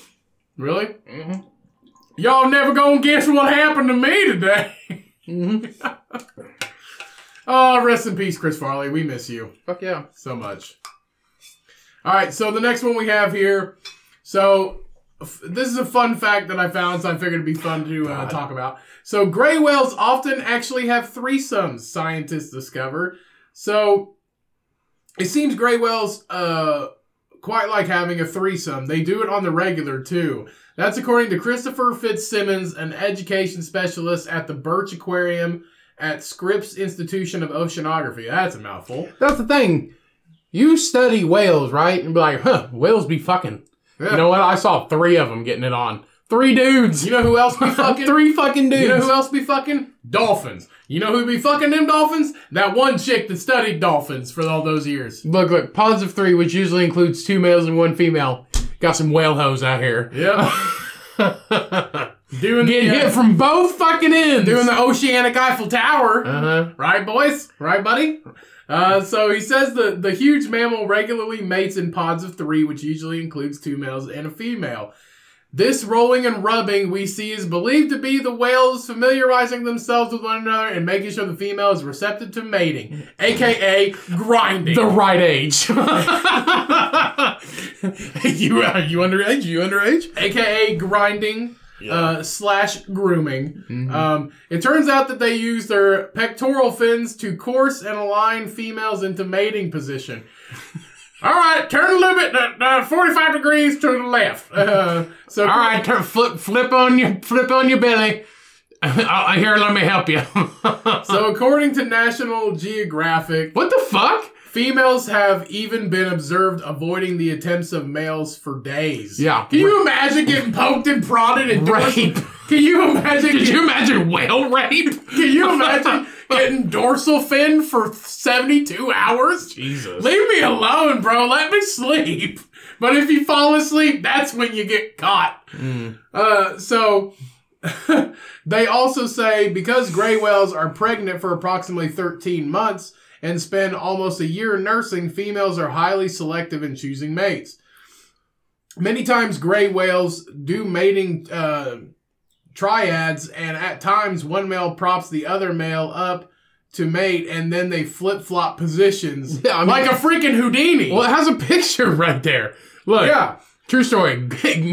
Really? Mm-hmm. Y'all never gonna guess what happened to me today. Mm-hmm. Oh, rest in peace, Chris Farley. We miss you. Fuck yeah. So much. All right, so the next one we have here. So f- this is a fun fact that I found, so I figured it'd be fun to uh, talk about. So gray whales often actually have threesomes, scientists discover. So it seems gray whales uh, quite like having a threesome. They do it on the regular, too. That's according to Christopher Fitzsimmons, an education specialist at the Birch Aquarium at Scripps Institution of Oceanography. That's a mouthful. That's the thing. You study whales, right? And be like, huh, whales be fucking. Yeah. You know what? I saw three of them getting it on. Three dudes. You know who else be fucking? Three fucking dudes. You know who else be fucking? Dolphins. You know who be fucking them dolphins? That one chick that studied dolphins for all those years. Look, look. Pods of three, which usually includes two males and one female. Got some whale hoes out here. Yep. Doing Getting the, uh, hit from both fucking ends. Doing the oceanic Eiffel Tower. Uh-huh. Right, boys? Right, buddy? Uh, so he says the, the huge mammal regularly mates in pods of three, which usually includes two males and a female. This rolling and rubbing we see is believed to be the whales familiarizing themselves with one another and making sure the female is receptive to mating, a k a grinding. The right age. you, are you underage? You underage? a k a grinding. Yeah. Uh, slash grooming. Mm-hmm. Um, it turns out that they use their pectoral fins to course and align females into mating position. All right, turn a little bit, uh, uh, forty-five degrees to the left. Uh, so all right, turn, flip, flip on your, flip on your belly. Here, let me help you. So, according to National Geographic, what the fuck? Females have even been observed avoiding the attempts of males for days. Yeah. Can you imagine getting poked and prodded and rape? Can you imagine? Could you imagine whale rape? Can you imagine getting dorsal fin for seventy-two hours? Jesus. Leave me alone, bro. Let me sleep. But if you fall asleep, that's when you get caught. Mm. Uh, so... They also say because gray whales are pregnant for approximately thirteen months and spend almost a year nursing, females are highly selective in choosing mates. Many times gray whales do mating uh, triads, and at times one male props the other male up to mate, and then they flip-flop positions. Yeah, I mean, like a freaking Houdini. Well, it has a picture right there. Look. Yeah. True story.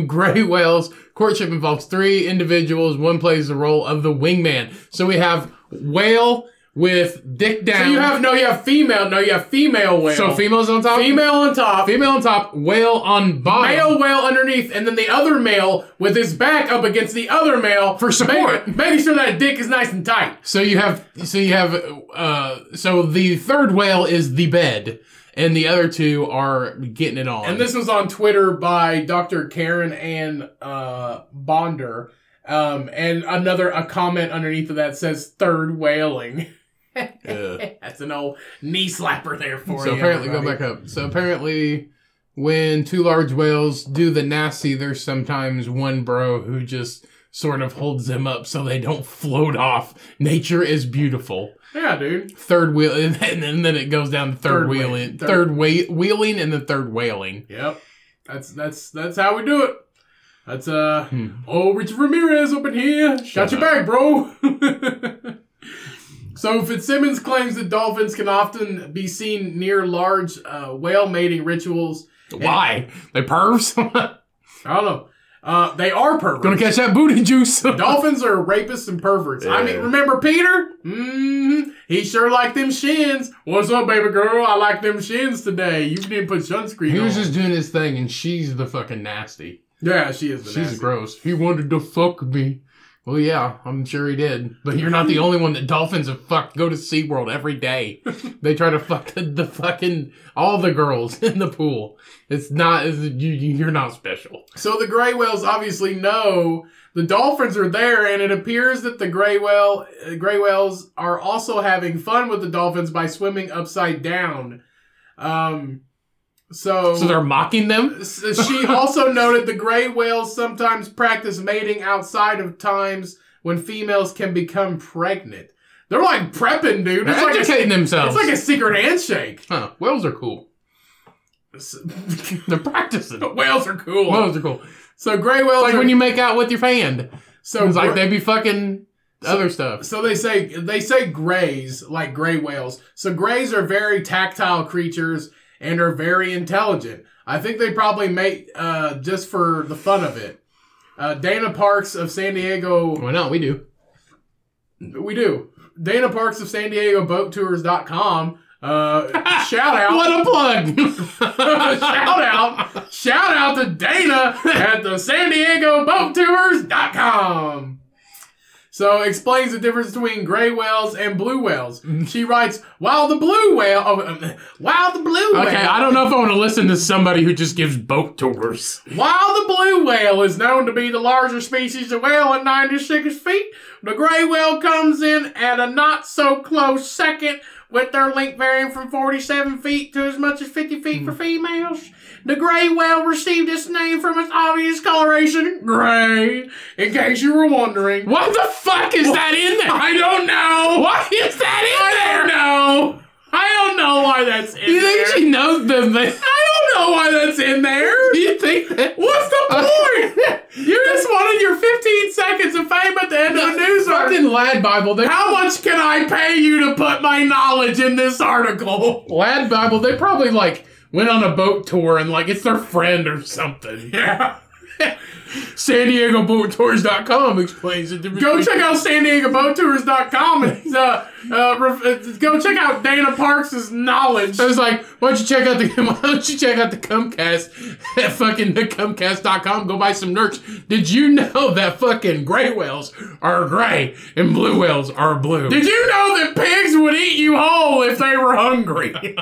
Gray whales courtship involves three individuals. One plays the role of the wingman. So we have whale with dick down. So you have no, you have female. No, you have female whale. So female's on top. Female on top. Female on top. Whale on bottom. Male whale underneath, and then the other male with his back up against the other male for support, making, making sure that dick is nice and tight. So you have, so you have, uh, so the third whale is the bed. And the other two are getting it on. And this was on Twitter by Doctor Karen Ann uh, Bonder. Um, and another a comment underneath of that says third whaling. That's an old knee slapper there for so you. So apparently, everybody. Go back up. So apparently, when two large whales do the nasty, there's sometimes one bro who just sort of holds them up so they don't float off. Nature is beautiful. Yeah, dude. Third wheel, and then, and then it goes down to third, third wheeling, third, third whe- wheeling, and then third whaling. Yep, that's that's that's how we do it. That's uh, hmm. oh, Richard Ramirez up in here. Shut Got your back, bro. So Fitzsimmons claims that dolphins can often be seen near large uh, whale mating rituals. Why? And they pervs? I don't know. Uh, they are perverts. Gonna catch that booty juice. Dolphins are rapists and perverts. Yeah. I mean, remember Peter? Mm, he sure liked them shins. What's up, baby girl? I like them shins today. You didn't put sunscreen he on. He was just doing his thing, and she's the fucking nasty. Yeah, she is the she's nasty. She's gross. He wanted to fuck me. Well, yeah, I'm sure he did. But you're not the only one that dolphins have fucked. Go to SeaWorld every day. They try to fuck the, the fucking, all the girls in the pool. It's not, it's, you, you're not special. So the gray whales obviously know the dolphins are there, and it appears that the gray whale, gray whales are also having fun with the dolphins by swimming upside down. Um... So, so they're mocking them? She also noted the gray whales sometimes practice mating outside of times when females can become pregnant. They're like prepping, dude. They're it's educating like a, themselves. It's like a secret handshake. Huh. Whales are cool. They're practicing. Whales are cool. Whales are cool. So gray whales it's like are, when you make out with your hand. So it's like they'd be fucking so, other stuff. So they say they say grays, like gray whales. So grays are very tactile creatures and are very intelligent. I think they probably mate uh, just for the fun of it. Uh, Dana Parks of San Diego. Why not? We do. We do. Dana Parks of San Diego Boat Tours dot com. Uh, shout out. What a plug. Shout out. Shout out to Dana at the San Diego Boat Tours dot com. So explains the difference between gray whales and blue whales. She writes, while the blue whale, oh, while the blue whale. Okay, I don't know if I want to listen to somebody who just gives boat tours. While the blue whale is known to be the larger species of whale at ninety-six feet, the gray whale comes in at a not so close second, with their length varying from forty-seven feet to as much as fifty feet mm. for females. The gray whale received its name from its obvious coloration, gray, in case you were wondering. What the fuck is what? that in there? I don't know. Why is that in I there? I don't know. I don't know why that's in there. You think there. she knows the thing? I don't know why that's in there. You think that? What's the point? You just wanted your fifteen seconds of fame at the end of the news article. Fucking Lad Bible. They, How much can I pay you to put my knowledge in this article? Lad Bible, they probably, like, went on a boat tour and, like, it's their friend or something. Yeah. San Diego Boat Tours dot com explains it. Go check out San Diego Boat Tours dot com and uh, uh, ref- go check out Dana Parks' knowledge. I was like, why don't you check out the why don't you check out the Cummcast at fucking the Cummcast dot com. Go buy some merch. Did you know that fucking gray whales are gray and blue whales are blue? Did you know that pigs would eat you whole if they were hungry?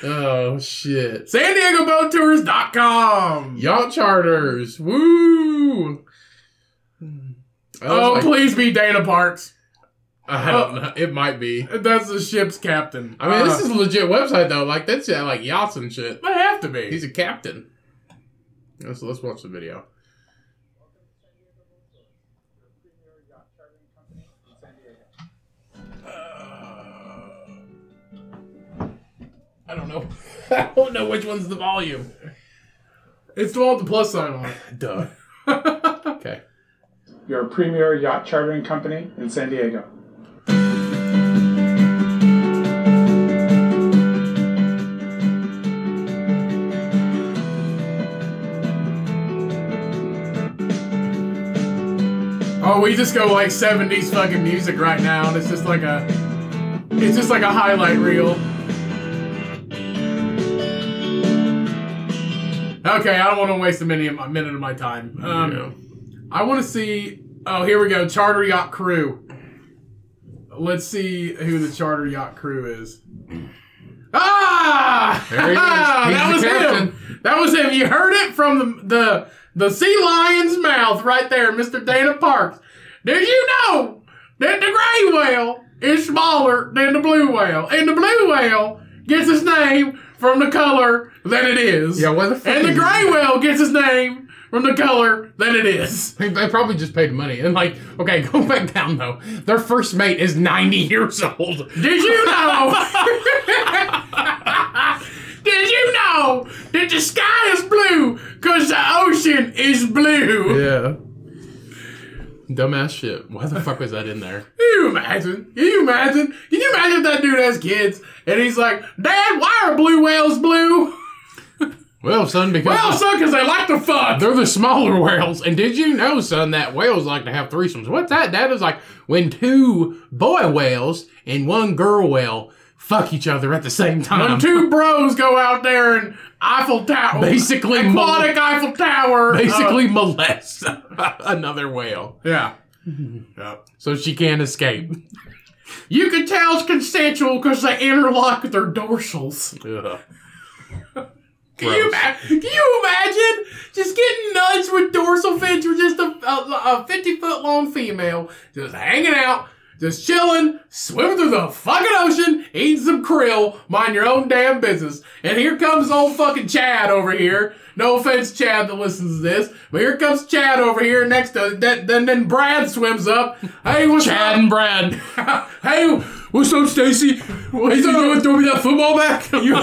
Oh, shit. San Diego Boat Tours dot com. Yacht charters. Woo. Oh, like, please be Dana Parks. I don't uh, know. It might be. That's the ship's captain. I mean, uh, this is a legit website, though. Like, that's like yachts and shit. They have to be. He's a captain. Let's, let's watch the video. I don't know. I don't know which one's the volume. It's the one with the plus sign on it. Duh. Okay. You're a premier yacht chartering company in San Diego. Oh, we just go like seventies fucking music right now, and it's just like a, it's just like a highlight reel. Okay, I don't want to waste a minute, a minute of my time. Um, yeah. I want to see... Oh, here we go. Charter Yacht Crew. Let's see who the Charter Yacht Crew is. Ah! There he is. That was captain. him. That was him. You heard it from the, the, the sea lion's mouth right there, Mister Dana Parks. Did you know that the gray whale is smaller than the blue whale? And the blue whale gets its name from the color that it is. Yeah, what the fuck? And the gray whale gets its name from the color that it is. They, they probably just paid money. And like, okay, go back down though. Their first mate is ninety years old. Did you know? Did you know that the sky is blue because the ocean is blue? Yeah. Dumbass shit. Why the fuck was that in there? Can you imagine? Can you imagine? Can you imagine if that dude has kids and he's like, Dad, why are blue whales blue? Well, son, because... Well, son, because they like to fuck. They're the smaller whales. And did you know, son, that whales like to have threesomes? What's that? That is like when two boy whales and one girl whale fuck each other at the same time. When two bros go out there and Eiffel Tower. Basically. Aquatic mol- Eiffel Tower. Basically uh, molest another whale. Yeah. yeah. So she can't escape. You can tell it's consensual because they interlock their dorsals. Ugh. Can you, can you imagine just getting nuts with dorsal fins with just a fifty-foot-long female just hanging out, just chilling, swimming through the fucking ocean, eating some krill, mind your own damn business. And here comes old fucking Chad over here. No offense, Chad, that listens to this, but here comes Chad over here next to... Then then Brad swims up. Hey, what's Chad up? Chad and Brad. Hey, what's up, Stacy? What's up? You doing throwing me that football back? You...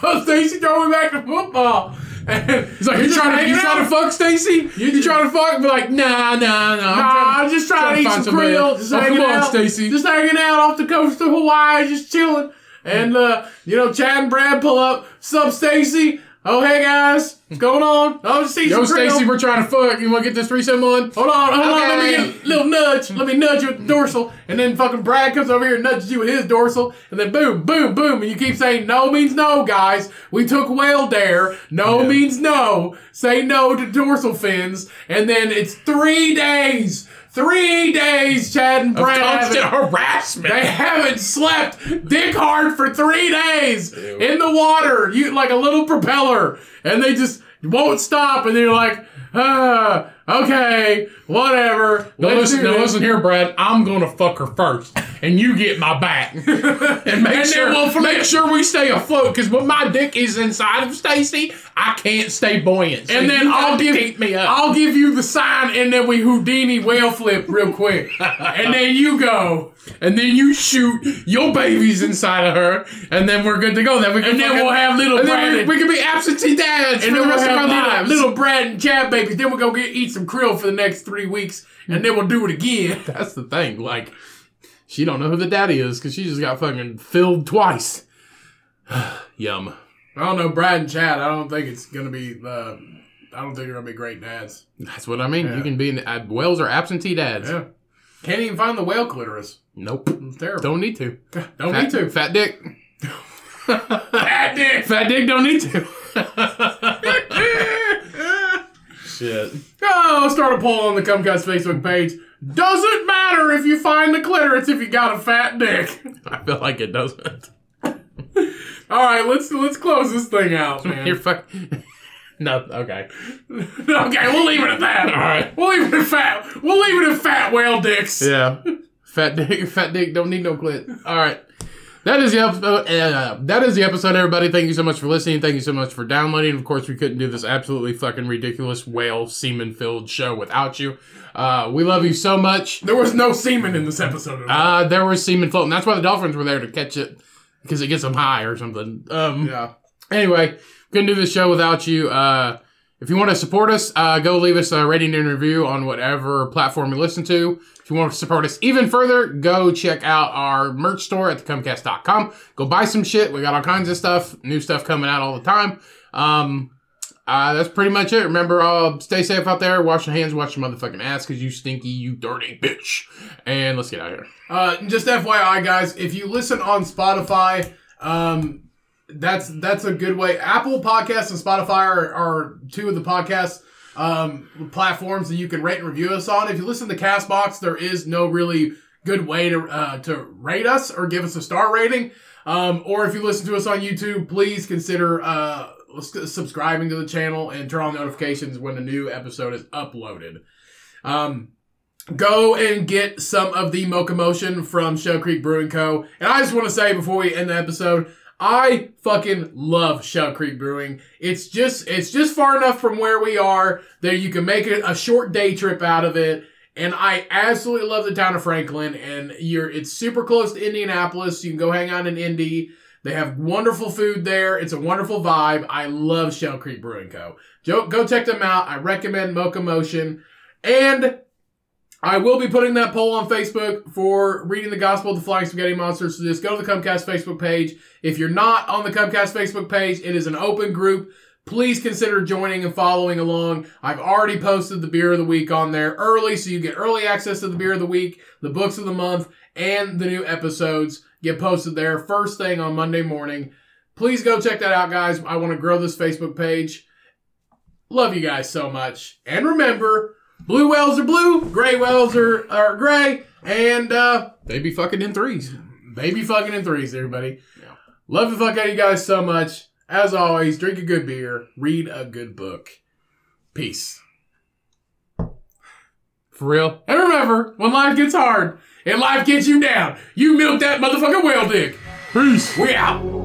So Stacy throwing back the football. He's like, you trying to you trying to fuck Stacy? You, you trying to fuck? But like, nah, nah, nah. I'm, nah, trying, I'm just trying, trying to eat some grill. Just oh, hanging come on, out, Stacy. Just hanging out off the coast of Hawaii, just chilling. And uh, you know, Chad and Brad pull up. Sup, Stacy? Oh, hey guys, what's going on? Oh, just eat yo, some grill. Stacy, we're trying to fuck. You want to get this threesome on? Hold on, hold okay. on. Let me get a little nudge. Let me nudge you with the dorsal. And then fucking Brad comes over here and nudges you with his dorsal. And then boom, boom, boom. And you keep saying, no means no, guys. We took whale dare. No yeah. means no. Say no to dorsal fins. And then it's three days. Three days, Chad and Brad. Constant harassment. They haven't slept dick hard for three days Ew. in the water, you like a little propeller, and they just won't stop. And you're like, ah, okay, whatever. Now listen, now listen here, Brad. I'm gonna fuck her first, and you get my back, and make and sure we'll make sure we stay afloat. Because when my dick is inside of Stacy, I can't stay buoyant. So and then I'll give keep me up. I'll give you the sign, and then we Houdini whale flip real quick, and then you go, and then you shoot your babies inside of her, and then we're good to go. Then we can and then we'll have little and Brad. And we, we can be absentee dads and for the rest of our lives. Little, little Brad and Chad babies. Then we'll go get eat some krill for the next three weeks, and then we'll do it again. That's the thing. Like, she don't know who the daddy is because she just got fucking filled twice. Yum. I don't know, Brad and Chad. I don't think it's gonna be. Uh, I don't think they're gonna be great dads. That's what I mean. Yeah. You can be. An, uh, whales are absentee dads. Yeah. Can't even find the whale clitoris. Nope. It's terrible. Don't need to. Don't fat, need to. Fat dick. Fat dick. Fat dick. Don't need to. Shit. Oh, I'll start a poll on the Cummcast Facebook page. Doesn't matter if you find the clitoris if you got a fat dick. I feel like it doesn't. All right, let's let's close this thing out, man. You're fucking. No, okay. Okay, we'll leave it at that. All right, we'll leave it at fat. We'll leave it at fat whale dicks. Yeah, fat dick, fat dick. Don't need no clit. All right, that is the episode. Uh, that is the episode, everybody. Thank you so much for listening. Thank you so much for downloading. Of course, we couldn't do this absolutely fucking ridiculous whale semen filled show without you. Uh, we love you so much. There was no semen in this episode at all. Uh, there was semen floating. That's why the dolphins were there to catch it because it gets them high or something. Um, yeah. Anyway. Couldn't do this show without you. Uh, if you want to support us, uh, go leave us a rating and review on whatever platform you listen to. If you want to support us even further, go check out our merch store at the cummcast dot com. Go buy some shit. We got all kinds of stuff. New stuff coming out all the time. Um, uh, that's pretty much it. Remember, uh, stay safe out there. Wash your hands. Wash your motherfucking ass because you stinky, you dirty bitch. And let's get out of here. Uh, just F Y I, guys, if you listen on Spotify... Um, That's that's a good way. Apple Podcasts and Spotify are, are two of the podcast um, platforms that you can rate and review us on. If you listen to CastBox, there is no really good way to uh, to rate us or give us a star rating. Um, or if you listen to us on YouTube, please consider uh, subscribing to the channel and turn on notifications when a new episode is uploaded. Um, Go and get some of the Mocha Motion from Shale Creek Brewing Co. And I just want to say before we end the episode... I fucking love Shale Creek Brewing. It's just it's just far enough from where we are that you can make it a short day trip out of it. And I absolutely love the town of Franklin. And you're it's super close to Indianapolis. You can go hang out in Indy. They have wonderful food there. It's a wonderful vibe. I love Shale Creek Brewing Co. Go check them out. I recommend Mocha Motion. And I will be putting that poll on Facebook for reading the Gospel of the Flying Spaghetti Monster. So just go to the Cummcast Facebook page. If you're not on the Cummcast Facebook page, it is an open group. Please consider joining and following along. I've already posted the Beer of the Week on there early, so you get early access to the Beer of the Week, the Books of the Month, and the new episodes get posted there first thing on Monday morning. Please go check that out, guys. I want to grow this Facebook page. Love you guys so much. And remember... Blue whales are blue, gray whales are, are gray, and uh, they be fucking in threes. They be fucking in threes, everybody. Yeah. Love the fuck out of you guys so much. As always, drink a good beer, read a good book. Peace. For real. And remember, when life gets hard and life gets you down, you milk that motherfucking whale dick. Peace. We out.